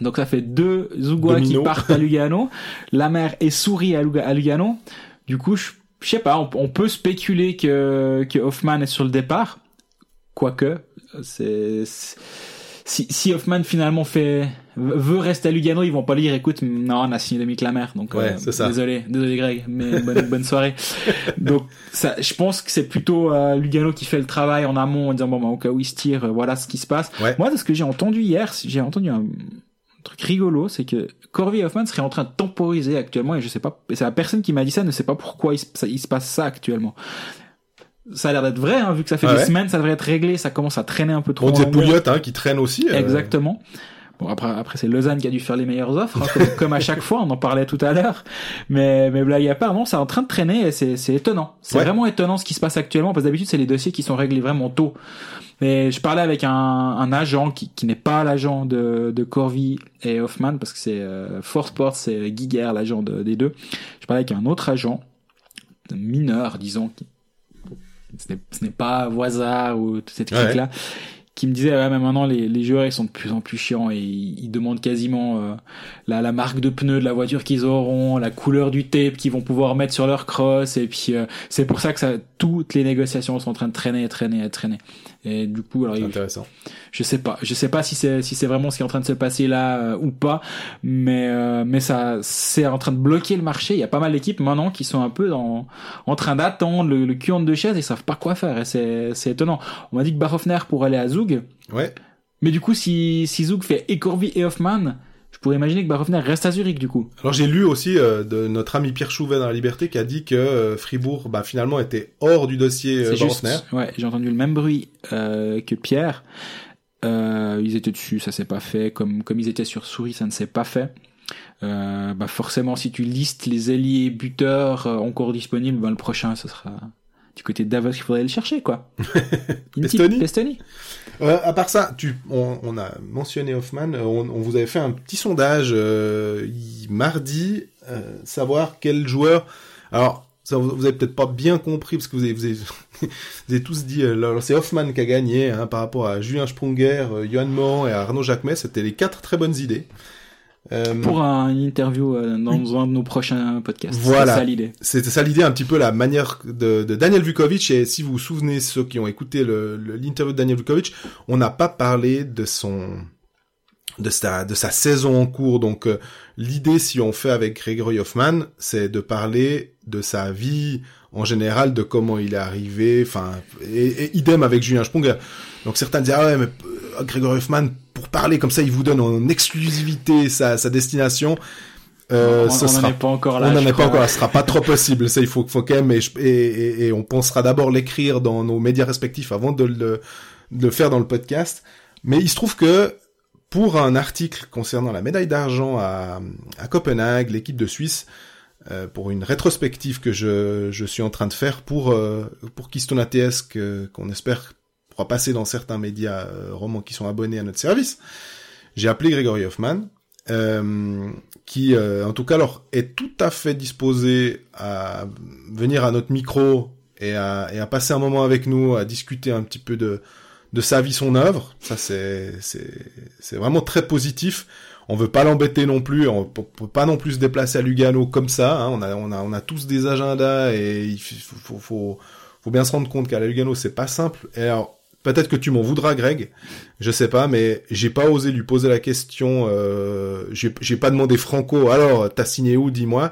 Donc ça fait deux Zougois qui partent à Lugano. Lamaire est souris à, Luga, à Lugano. Du coup, je Je sais pas, on, on peut spéculer que, que Hoffman est sur le départ. Quoique, c'est, c'est, si, si Hoffman finalement fait, veut rester à Lugano, ils vont pas lui dire, écoute, non, on a signé Dominique Lamaire, donc, ouais, euh, désolé, désolé Greg, mais bonne, bonne soirée. Donc, ça, je pense que c'est plutôt, euh, Lugano qui fait le travail en amont, en disant, bon, bah, au cas où il se tire, euh, voilà ce qui se passe. Ouais. Moi, de ce que j'ai entendu hier, j'ai entendu un, un truc rigolo, c'est que Corvi Hoffman serait en train de temporiser actuellement, et je sais pas, c'est la personne qui m'a dit ça, ne sait pas pourquoi il se, ça, il se passe ça actuellement. Ça a l'air d'être vrai, hein, vu que ça fait ah des ouais. semaines, ça devrait être réglé, ça commence à traîner un peu trop. Bon, c'est Pouillotte, hein, qui traîne aussi. Euh... Exactement. Bon, après, après, c'est Lausanne qui a dû faire les meilleures offres, hein, comme, comme à chaque fois, on en parlait tout à l'heure. Mais, mais blague à part, non, c'est en train de traîner, et c'est, c'est étonnant. C'est ouais. vraiment étonnant ce qui se passe actuellement, parce que d'habitude, c'est les dossiers qui sont réglés vraiment tôt. Mais je parlais avec un, un agent qui, qui n'est pas l'agent de, de Corvi et Hoffman, parce que c'est euh, Forsport, c'est Guiguer, l'agent de, des deux. Je parlais avec un autre agent, mineur, disons, qui, ce n'est, ce n'est pas Voisa ou toute cette clique-là, ouais. qui me disait ah, même maintenant les, les joueurs ils sont de plus en plus chiants et ils, ils demandent quasiment euh, la, la marque de pneus de la voiture qu'ils auront, la couleur du tape qu'ils vont pouvoir mettre sur leur cross, et puis euh, c'est pour ça que ça, toutes les négociations sont en train de traîner et traîner et traîner. Et du coup, alors, c'est intéressant. Je sais pas, je sais pas si c'est si c'est vraiment ce qui est en train de se passer là euh, ou pas, mais euh, mais ça c'est en train de bloquer le marché. Il y a pas mal d'équipes maintenant qui sont un peu dans en train d'attendre le, le cul entre deux chaises et savent pas quoi faire. Et c'est c'est étonnant. On m'a dit que Barhoffner pour aller à Zug. Ouais. Mais du coup, si si Zug fait Ekorvi et Hoffmann, je pourrais imaginer que Barhoffner reste à Zurich du coup. Alors j'ai lu aussi euh, de notre ami Pierre Chouvet dans La Liberté qui a dit que euh, Fribourg bah, finalement était hors du dossier euh, Barhoffner. Ouais, j'ai entendu le même bruit euh, que Pierre. Euh, ils étaient dessus, ça s'est pas fait. Comme comme ils étaient sur Souris, ça ne s'est pas fait. Euh, bah forcément, si tu listes les ailiers buteurs euh, encore disponibles, ben le prochain, ce sera du côté de Davos qu'il faudrait le chercher quoi. Estonie. Estonie. Euh, à part ça, tu, on, on a mentionné Hoffmann. On, on vous avait fait un petit sondage euh, mardi, euh, savoir quel joueur. Alors, ça, vous, vous avez peut-être pas bien compris parce que vous avez, vous avez, vous avez tous dit. Euh, c'est Hoffmann qui a gagné hein, par rapport à Julien Sprunger, euh, Johan Mohan et Arnaud Jacquemet. C'était les quatre très bonnes idées. Euh, pour un, une interview euh, dans un de nos prochains podcasts. Voilà. C'était ça l'idée. C'était ça l'idée, un petit peu la manière de, de Daniel Vukovic. Et si vous vous souvenez, ceux qui ont écouté le, le, l'interview de Daniel Vukovic, on n'a pas parlé de son, de sa, de sa saison en cours. Donc, euh, l'idée, si on fait avec Gregory Hoffmann, c'est de parler de sa vie en général, de comment il est arrivé. Enfin, et, et idem avec Julien Sprunger. Donc, certains disaient, ah ouais, mais Gregory Hoffmann, pour parler comme ça, il vous donne en exclusivité sa, sa destination. Euh, on n'en sera... est pas encore là. On n'en est crois. pas encore là. Ce sera pas trop possible. Ça, il faut, faut quand même. Et, et, et, et on pensera d'abord l'écrire dans nos médias respectifs avant de le, de le faire dans le podcast. Mais il se trouve que pour un article concernant la médaille d'argent à, à Copenhague, l'équipe de Suisse, euh, pour une rétrospective que je, je suis en train de faire pour euh, pour Keystone A T S que qu'on espère pour passer dans certains médias euh, romans qui sont abonnés à notre service, j'ai appelé Gregory Hoffmann, euh, qui, euh, en tout cas, alors, est tout à fait disposé à venir à notre micro et à, et à passer un moment avec nous, à discuter un petit peu de, de sa vie, son œuvre. Ça, c'est, c'est, c'est vraiment très positif. On veut pas l'embêter non plus, on peut pas non plus se déplacer à Lugano comme ça, hein. On a, on a, on a tous des agendas et il faut, faut, faut, faut bien se rendre compte qu'à Lugano, c'est pas simple. Et alors, peut-être que tu m'en voudras, Greg. Je sais pas, mais j'ai pas osé lui poser la question. Euh, j'ai, j'ai pas demandé franco. Alors, t'as signé où, dis-moi.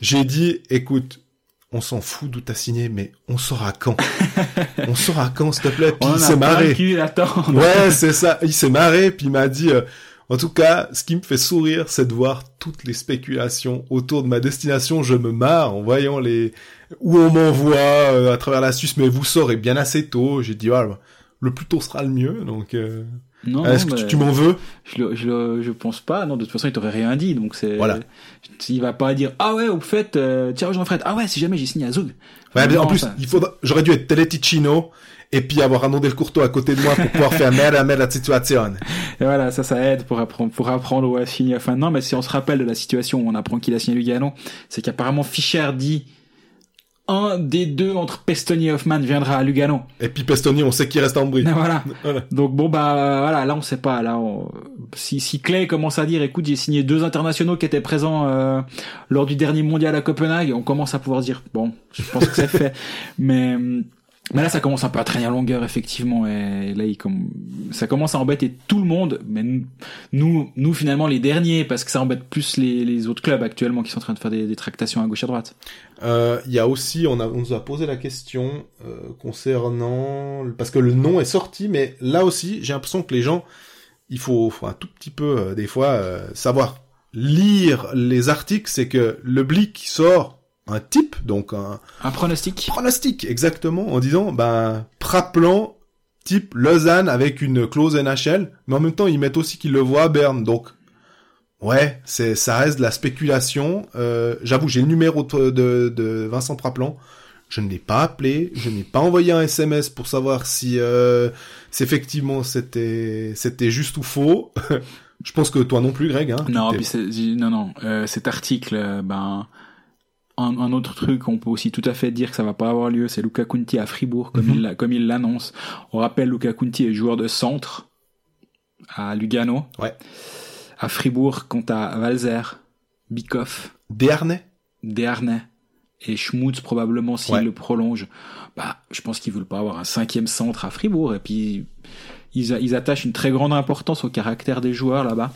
J'ai dit, écoute, on s'en fout d'où t'as signé, mais on saura quand. On saura quand, s'il te plaît. Puis on il s'est marré. Cul, ouais, c'est ça. Il s'est marré. Puis il m'a dit, euh, en tout cas, ce qui me fait sourire, c'est de voir toutes les spéculations autour de ma destination. Je me marre en voyant les où on m'envoie euh, à travers la Suisse, mais vous saurez bien assez tôt. J'ai dit, ah, le plus tôt sera le mieux, donc euh... non, ah, est-ce non, que bah, tu m'en veux? Je le, je le, je pense pas. Non, de toute façon, il t'aurait rien dit, donc c'est. Voilà. Il va pas dire ah ouais, au fait, euh, tiens, Jean-Fred. Ah ouais, si jamais j'ai signé à Zug. Enfin, ouais, non, en plus, ça, il faudra. J'aurais dû être Teleticino et puis avoir Arnaud Delcourteau à côté de moi pour pouvoir faire mer à mer la situation. Et voilà, ça, ça aide pour apprendre, pour apprendre où a signé. Enfin, non, mais si on se rappelle de la situation où on apprend qu'il a signé Lugano, c'est qu'apparemment Fischer dit. Un des deux entre Pestoni et Hoffmann viendra à Lugano. Et puis Pestoni, on sait qu'il reste en bris. Voilà. voilà. Donc bon, bah, voilà, là, on sait pas, là, on... si, si Clay commence à dire, écoute, j'ai signé deux internationaux qui étaient présents, euh, lors du dernier mondial à Copenhague, on commence à pouvoir dire, bon, je pense que c'est fait. Mais, mais là, ça commence un peu à traîner à longueur, effectivement, et là, il, comme, ça commence à embêter tout le monde, mais nous, nous, finalement, les derniers, parce que ça embête plus les, les autres clubs actuellement qui sont en train de faire des, des tractations à gauche, à droite. Euh, il y a aussi, on a, on nous a posé la question, euh, concernant, parce que le nom est sorti, mais là aussi, j'ai l'impression que les gens, il faut, faut un tout petit peu, euh, des fois, euh, savoir lire les articles, c'est que le Blick sort un type, donc un... Un pronostic. Pronostic, exactement, en disant, ben, Praplan, type Lausanne, avec une clause N H L, mais en même temps, ils mettent aussi qu'ils le voient à Berne, donc, ouais, c'est, ça reste de la spéculation, euh, j'avoue, j'ai le numéro de, de, de Vincent Praplan, je ne l'ai pas appelé, je n'ai pas envoyé un S M S pour savoir si, euh, si effectivement, c'était, c'était juste ou faux, je pense que toi non plus, Greg, hein. Non, puis c'est, non, non, euh, cet article, ben, Un, un autre truc, on peut aussi tout à fait dire que ça va pas avoir lieu, c'est Luca Conti à Fribourg, comme mm-hmm. il comme il l'annonce. On rappelle, Luca Conti est joueur de centre à Lugano. Ouais. À Fribourg, quant à Valzer, Bikov, Desharnais, Desharnais et Schmutz probablement s'il ouais. le prolonge. Bah, je pense qu'ils veulent pas avoir un cinquième centre à Fribourg, et puis ils a, ils attachent une très grande importance au caractère des joueurs là-bas,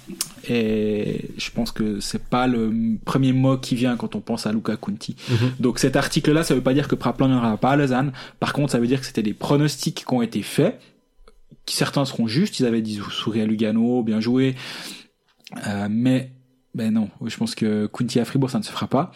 et je pense que c'est pas le premier mot qui vient quand on pense à Luca Conti. Mm-hmm. Donc cet article-là, ça veut pas dire que Praplan n'ira pas à Lausanne. Par contre, ça veut dire que c'était des pronostics qui ont été faits, qui certains seront justes. Ils avaient dit souris à Lugano, bien joué, euh, mais ben non, je pense que Conti à Fribourg, ça ne se fera pas.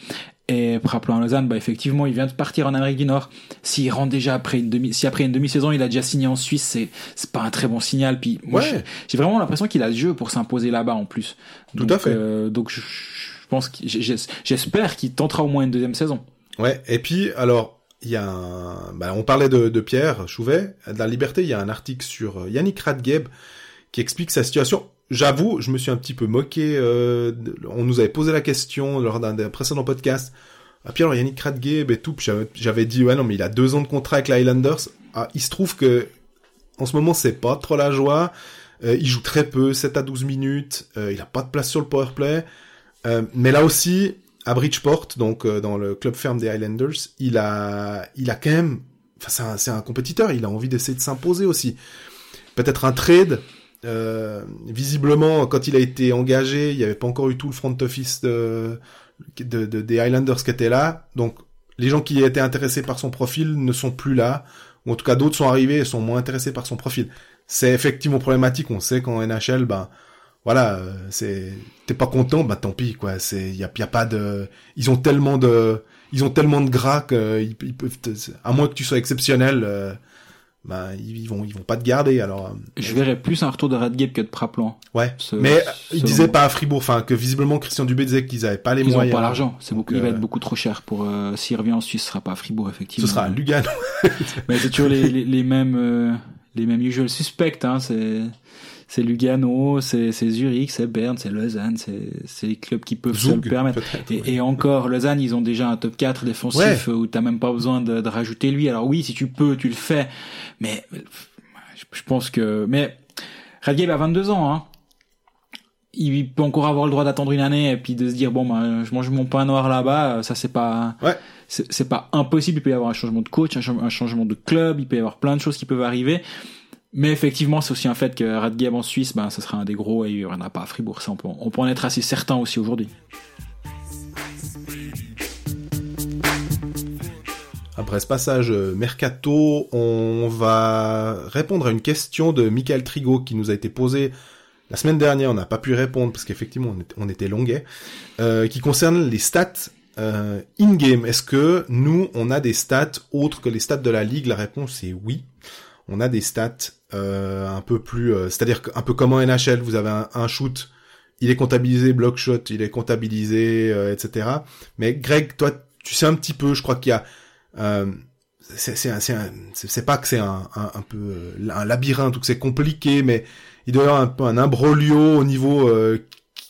Et Praplan à Lausanne, bah effectivement, il vient de partir en Amérique du Nord. S'il rentre déjà après une demi, si après une demi-saison, il a déjà signé en Suisse, c'est c'est pas un très bon signal. Puis moi, ouais. j'ai vraiment l'impression qu'il a le jeu pour s'imposer là-bas en plus. Donc, tout à fait. Euh, donc je, je pense, que j'espère qu'il tentera au moins une deuxième saison. Ouais. Et puis alors, il y a, un... bah on parlait de, de Pierre Chouvet de la Liberté. Il y a un article sur Yannick Radgeb qui explique sa situation. J'avoue, je me suis un petit peu moqué. Euh, on nous avait posé la question lors d'un, d'un précédent podcast. Ah, puis alors Yannick Radgeb et tout, puis j'avais, j'avais dit ouais non mais il a deux ans de contrat avec les Highlanders. Ah, il se trouve que en ce moment c'est pas trop la joie. Euh, il joue très peu, sept à douze minutes. Euh, il a pas de place sur le power play. Euh, mais là aussi à Bridgeport, donc euh, dans le club ferme des Highlanders, il a, il a quand même. Enfin c'est un, c'est un compétiteur. Il a envie d'essayer de s'imposer aussi. Peut-être un trade. Euh, visiblement, quand il a été engagé, il n'y avait pas encore eu tout le front office de, de, de, des Highlanders qui étaient là. Donc, les gens qui étaient intéressés par son profil ne sont plus là. Ou en tout cas, d'autres sont arrivés et sont moins intéressés par son profil. C'est effectivement problématique. On sait qu'en N H L, ben, voilà, c'est, t'es pas content, ben, tant pis, quoi. C'est, y a, y a pas de, ils ont tellement de, ils ont tellement de gras que, ils, ils peuvent te, à moins que tu sois exceptionnel, euh, ben, ils vont, ils vont pas te garder, alors. Je verrais plus un retour de Radgeb que de Praplan. Ouais. Ce, mais ce il disait moment. Pas à Fribourg, enfin, que visiblement Christian Dubé disait qu'ils avaient pas les ils moyens. Ils ont pas l'argent. C'est beaucoup, euh... il va être beaucoup trop cher pour, euh, s'il revient en Suisse, ce sera pas à Fribourg, effectivement. Ce sera à Lugano. Mais c'est toujours les, les, les mêmes, euh, les mêmes usual suspects, hein. C'est, c'est Lugano, c'est, c'est Zurich, c'est Berne, c'est Lausanne, c'est, c'est les clubs qui peuvent Zug, se le permettre. Et, ouais. et encore, Lausanne, ils ont déjà un top quatre défensif ouais. où t'as même pas besoin de, de rajouter lui. Alors oui, si tu peux, tu le fais. Mais, je, je pense que, mais, Radgeb a vingt-deux ans, hein. Il peut encore avoir le droit d'attendre une année et puis de se dire, bon, ben, je mange mon pain noir là-bas, ça c'est pas, ouais. c'est, c'est pas impossible. Il peut y avoir un changement de coach, un, un changement de club, il peut y avoir plein de choses qui peuvent arriver. Mais effectivement, c'est aussi un fait que Radgeb en Suisse, ben, ça sera un des gros et il n'y en a pas à Fribourg. Ça, on peut, on peut en être assez certain aussi aujourd'hui. Après ce passage mercato, on va répondre à une question de Michael Trigo qui nous a été posée la semaine dernière. On n'a pas pu répondre parce qu'effectivement, on était longuet. Euh, qui concerne les stats euh, in-game. Est-ce que nous, on a des stats autres que les stats de la Ligue? La réponse est oui. On a des stats euh, un peu plus... Euh, c'est-à-dire un peu comme en N H L, vous avez un, un shoot, il est comptabilisé, block shot, il est comptabilisé, euh, et cetera. Mais Greg, toi, tu sais un petit peu, je crois qu'il y a... Euh, c'est, c'est, un, c'est, un, c'est, c'est pas que c'est un, un, un peu euh, un labyrinthe ou que c'est compliqué, mais il doit y avoir un peu un imbroglio au niveau... Euh,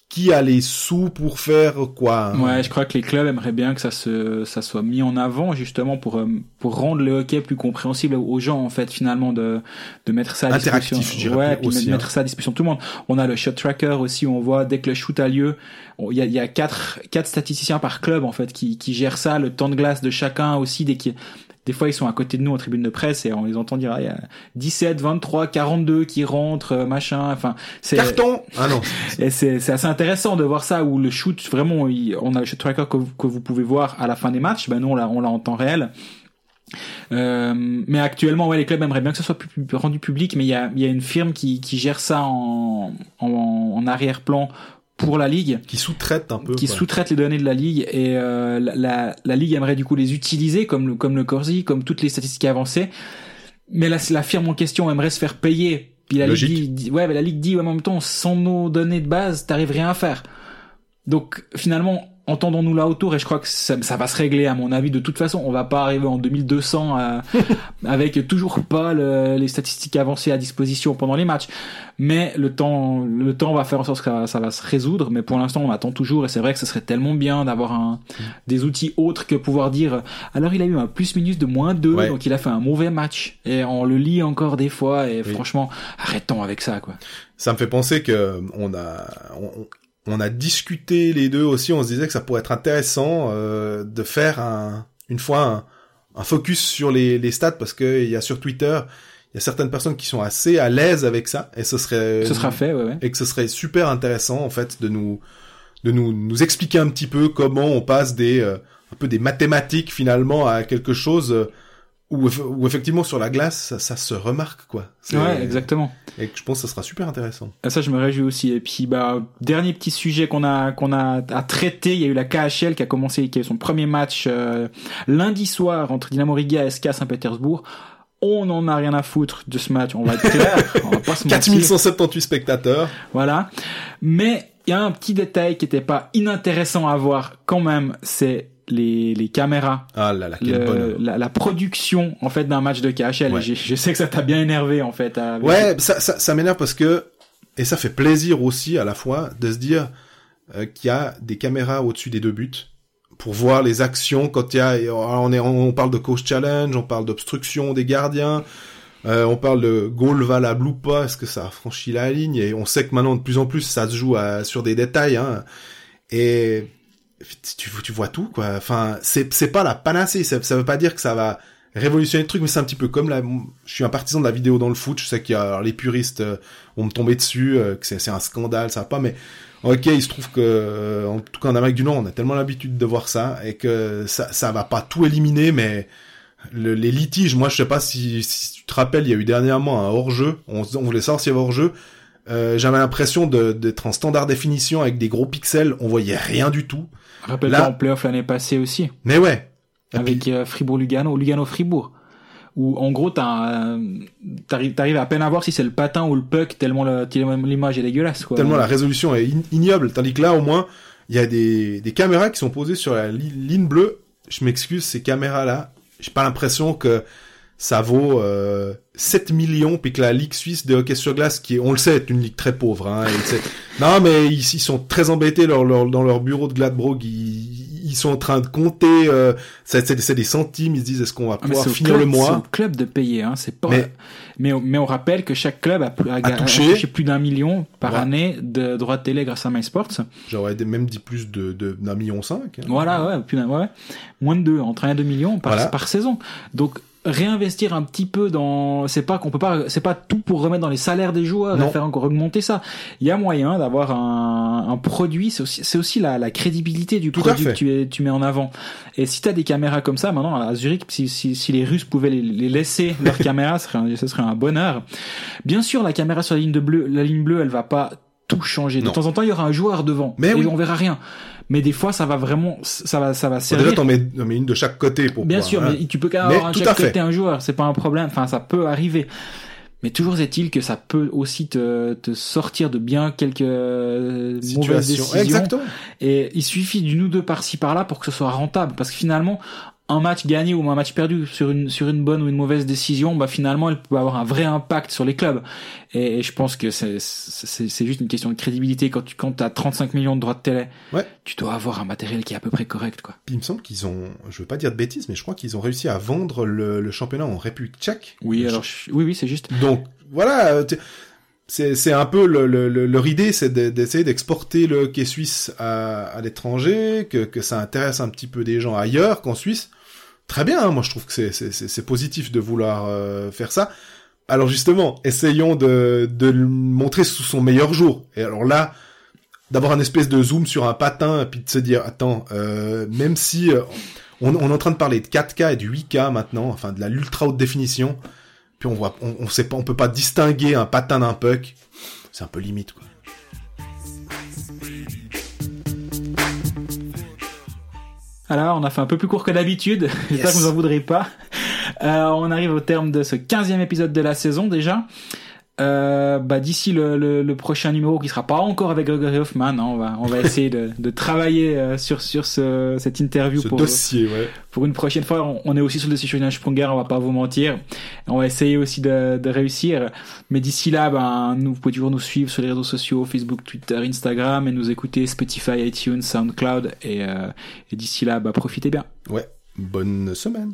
qui a les sous pour faire quoi? Ouais, je crois que les clubs aimeraient bien que ça se, ça soit mis en avant, justement, pour, pour rendre le hockey plus compréhensible aux gens, en fait, finalement, de, de mettre ça à disposition. Interactif, je dirais. Ouais, puis aussi, mettre hein. ça à disposition de tout le monde. On a le shot tracker aussi, où on voit, dès que le shoot a lieu, il y a, il y a quatre, quatre statisticiens par club, en fait, qui, qui gèrent ça, le temps de glace de chacun aussi, dès qu'il des fois, ils sont à côté de nous en tribune de presse et on les entend dire, ah, il y a dix-sept, vingt-trois, quarante-deux qui rentrent, machin, enfin, c'est... Carton! Ah non! Et c'est, c'est assez intéressant de voir ça où le shoot, vraiment, il, on a le shot tracker que, que vous pouvez voir à la fin des matchs, ben nous, on l'a, on l'a en temps réel. Euh, mais actuellement, ouais, les clubs aimeraient bien que ça soit pu, pu, rendu public, mais il y a, il y a une firme qui, qui gère ça en, en, en arrière-plan pour la Ligue, qui sous-traite un peu, qui quoi. sous-traite les données de la Ligue et euh, la, la la Ligue aimerait du coup les utiliser comme le comme le Corsi, comme toutes les statistiques avancées, mais la la firme en question aimerait se faire payer. Puis la Logique. Ligue dit, ouais, mais la Ligue dit ouais, mais en même temps sans nos données de base, t'arrives rien à faire. Donc finalement, entendons-nous là autour, et je crois que ça, ça va se régler à mon avis de toute façon. On va pas arriver en deux mille deux cents euh, avec toujours pas le, les statistiques avancées à disposition pendant les matchs, mais le temps le temps va faire en sorte que ça, ça va se résoudre. Mais pour l'instant on attend toujours, et c'est vrai que ce serait tellement bien d'avoir un, des outils autres que pouvoir dire alors il a eu un plus minus de moins deux, ouais. donc il a fait un mauvais match, et on le lit encore des fois, et oui. franchement arrêtons avec ça quoi. Ça me fait penser que on a on, on a discuté les deux aussi, on se disait que ça pourrait être intéressant euh, de faire un, une fois un, un focus sur les, les stats, parce que il y a sur Twitter, il y a certaines personnes qui sont assez à l'aise avec ça, et ce serait ce sera fait ouais, ouais. et que ce serait super intéressant en fait de nous de nous nous expliquer un petit peu comment on passe des euh, un peu des mathématiques finalement à quelque chose euh, où, où effectivement sur la glace ça, ça se remarque quoi. C'est, ouais exactement. Et je pense que ça sera super intéressant. Et ça je me réjouis aussi. Et puis bah dernier petit sujet qu'on a qu'on a à traiter, il y a eu la K H L qui a commencé, qui a eu son premier match euh, lundi soir entre Dynamo Riga et S K Saint-Pétersbourg. On en a rien à foutre de ce match, on va être clair, on va pas se mentir. quatre mille cent soixante-dix-huit spectateurs. Voilà. Mais il y a un petit détail qui était pas inintéressant à voir quand même, c'est les les caméras, ah là là, quel le, la, la production en fait d'un match de K H L. Ouais. Je, je sais que ça t'a bien énervé en fait. À... Ouais, ça, ça ça m'énerve parce que, et ça fait plaisir aussi à la fois de se dire euh, qu'il y a des caméras au-dessus des deux buts pour voir les actions quand il y a on est on parle de coach challenge, on parle d'obstruction des gardiens, euh, on parle de goal valable ou pas, est-ce que ça a franchi la ligne, et on sait que maintenant de plus en plus ça se joue à, sur des détails hein, et Tu, tu vois tout quoi. Enfin, c'est c'est pas la panacée. Ça, ça veut pas dire que ça va révolutionner le truc, mais c'est un petit peu comme la. Je suis un partisan de la vidéo dans le foot. Je sais qu'il y a alors, les puristes euh, vont me tomber dessus, euh, que c'est c'est un scandale, ça va pas. Mais ok, il se trouve que euh, en tout cas en Amérique du Nord, on a tellement l'habitude de voir ça et que ça ça va pas tout éliminer, mais le, les litiges. Moi, je sais pas si, si tu te rappelles, il y a eu dernièrement un hors-jeu. On, on voulait savoir s'il y avait hors-jeu. Euh, j'avais l'impression de, d'être en standard définition avec des gros pixels, on voyait rien du tout. Rappelle-toi là... en playoff l'année passée aussi. Mais ouais. Avec puis... euh, Fribourg-Lugano, Lugano-Fribourg. Où, en gros, t'as, euh, t'arrives, t'arrives à peine à voir si c'est le patin ou le puck, tellement, le, tellement l'image est dégueulasse, quoi. Tellement la résolution est in- ignoble. Tandis que là, au moins, il y a des, des caméras qui sont posées sur la li- ligne bleue. Je m'excuse, ces caméras-là, j'ai pas l'impression que ça vaut euh, sept millions, puis que la Ligue suisse de hockey sur glace, qui est, on le sait, est une ligue très pauvre. Hein, et non, mais ils, ils sont très embêtés leur, leur, dans leur bureau de Gladbrook. Ils, ils sont en train de compter. Euh, c'est, c'est, c'est des centimes. Ils se disent, est-ce qu'on va pouvoir ah, finir club, le mois. C'est au club de payer. Hein, c'est pas. Mais, mais, mais on rappelle que chaque club a, a, a, touché. a touché plus d'un million par ouais. année de droits de télé grâce à MySports. J'aurais même dit plus de, de d'un million cinq. Hein. Voilà, ouais, plus d'un, ouais, moins de deux, entre un et deux millions par, voilà. par saison. Donc réinvestir un petit peu dans, c'est pas qu'on peut pas, c'est pas tout pour remettre dans les salaires des joueurs et faire encore augmenter ça. Il y a moyen d'avoir un, un produit, c'est aussi, c'est aussi la, la crédibilité du tout produit que tu, es, tu mets en avant. Et si t'as des caméras comme ça, maintenant, à Zurich, si, si, si les Russes pouvaient les, les laisser leurs caméras, ce serait un, ce serait un bonheur. Bien sûr, la caméra sur la ligne de bleu, la ligne bleue, elle va pas tout changer. De non. temps en temps, il y aura un joueur devant. Mais et oui. on verra rien. Mais des fois, ça va vraiment, ça va, ça va servir. Bon, déjà, t'en mets, t'en mets une de chaque côté pour Bien pouvoir, sûr, hein. mais tu peux quand même mais avoir un de chaque côté un joueur. C'est pas un problème. Enfin, ça peut arriver. Mais toujours est-il que ça peut aussi te, te sortir de bien quelques Situation. mauvaises décisions. Exactement. Et il suffit d'une ou deux par-ci par-là pour que ce soit rentable. Parce que finalement, un match gagné ou un match perdu sur une sur une bonne ou une mauvaise décision, bah finalement elle peut avoir un vrai impact sur les clubs. Et, et je pense que c'est c'est c'est juste une question de crédibilité. Quand tu quand t'as trente-cinq millions de droits de télé, ouais. tu dois avoir un matériel qui est à peu près correct quoi. Puis il me semble qu'ils ont, je veux pas dire de bêtises, mais je crois qu'ils ont réussi à vendre le, le championnat en République Tchèque. Oui alors ch- oui oui c'est juste. Donc voilà. T- C'est, c'est un peu le, le, le, leur idée, c'est de, d'essayer d'exporter le hockey suisse à, à l'étranger, que, que ça intéresse un petit peu des gens ailleurs qu'en Suisse. Très bien, hein, moi je trouve que c'est, c'est, c'est, c'est positif de vouloir euh, faire ça. Alors justement, essayons de, de le montrer sous son meilleur jour. Et alors là, d'avoir un espèce de zoom sur un patin, et puis de se dire, attends, euh, même si euh, on, on est en train de parler de quatre K et du huit K maintenant, enfin de la l'ultra haute définition. Puis on voit, on, on sait pas, on peut pas distinguer un patin d'un puck. C'est un peu limite, quoi. Alors, on a fait un peu plus court que d'habitude. J'espère yes. que vous en voudrez pas. Euh, on arrive au terme de ce quinzième épisode de la saison, déjà. Euh, bah, d'ici le, le, le prochain numéro qui sera pas encore avec Gregory Hoffman, hein, on va on va essayer de, de travailler euh, sur sur ce cette interview ce pour dossier, ouais. pour une prochaine fois. On, on est aussi sur le dossier Julian Sprunger, on va pas vous mentir. On va essayer aussi de, de réussir. Mais d'ici là, ben nous vous pouvez toujours nous suivre sur les réseaux sociaux, Facebook, Twitter, Instagram, et nous écouter Spotify, iTunes, SoundCloud, et, euh, et d'ici là, bah profitez bien. Ouais, bonne semaine.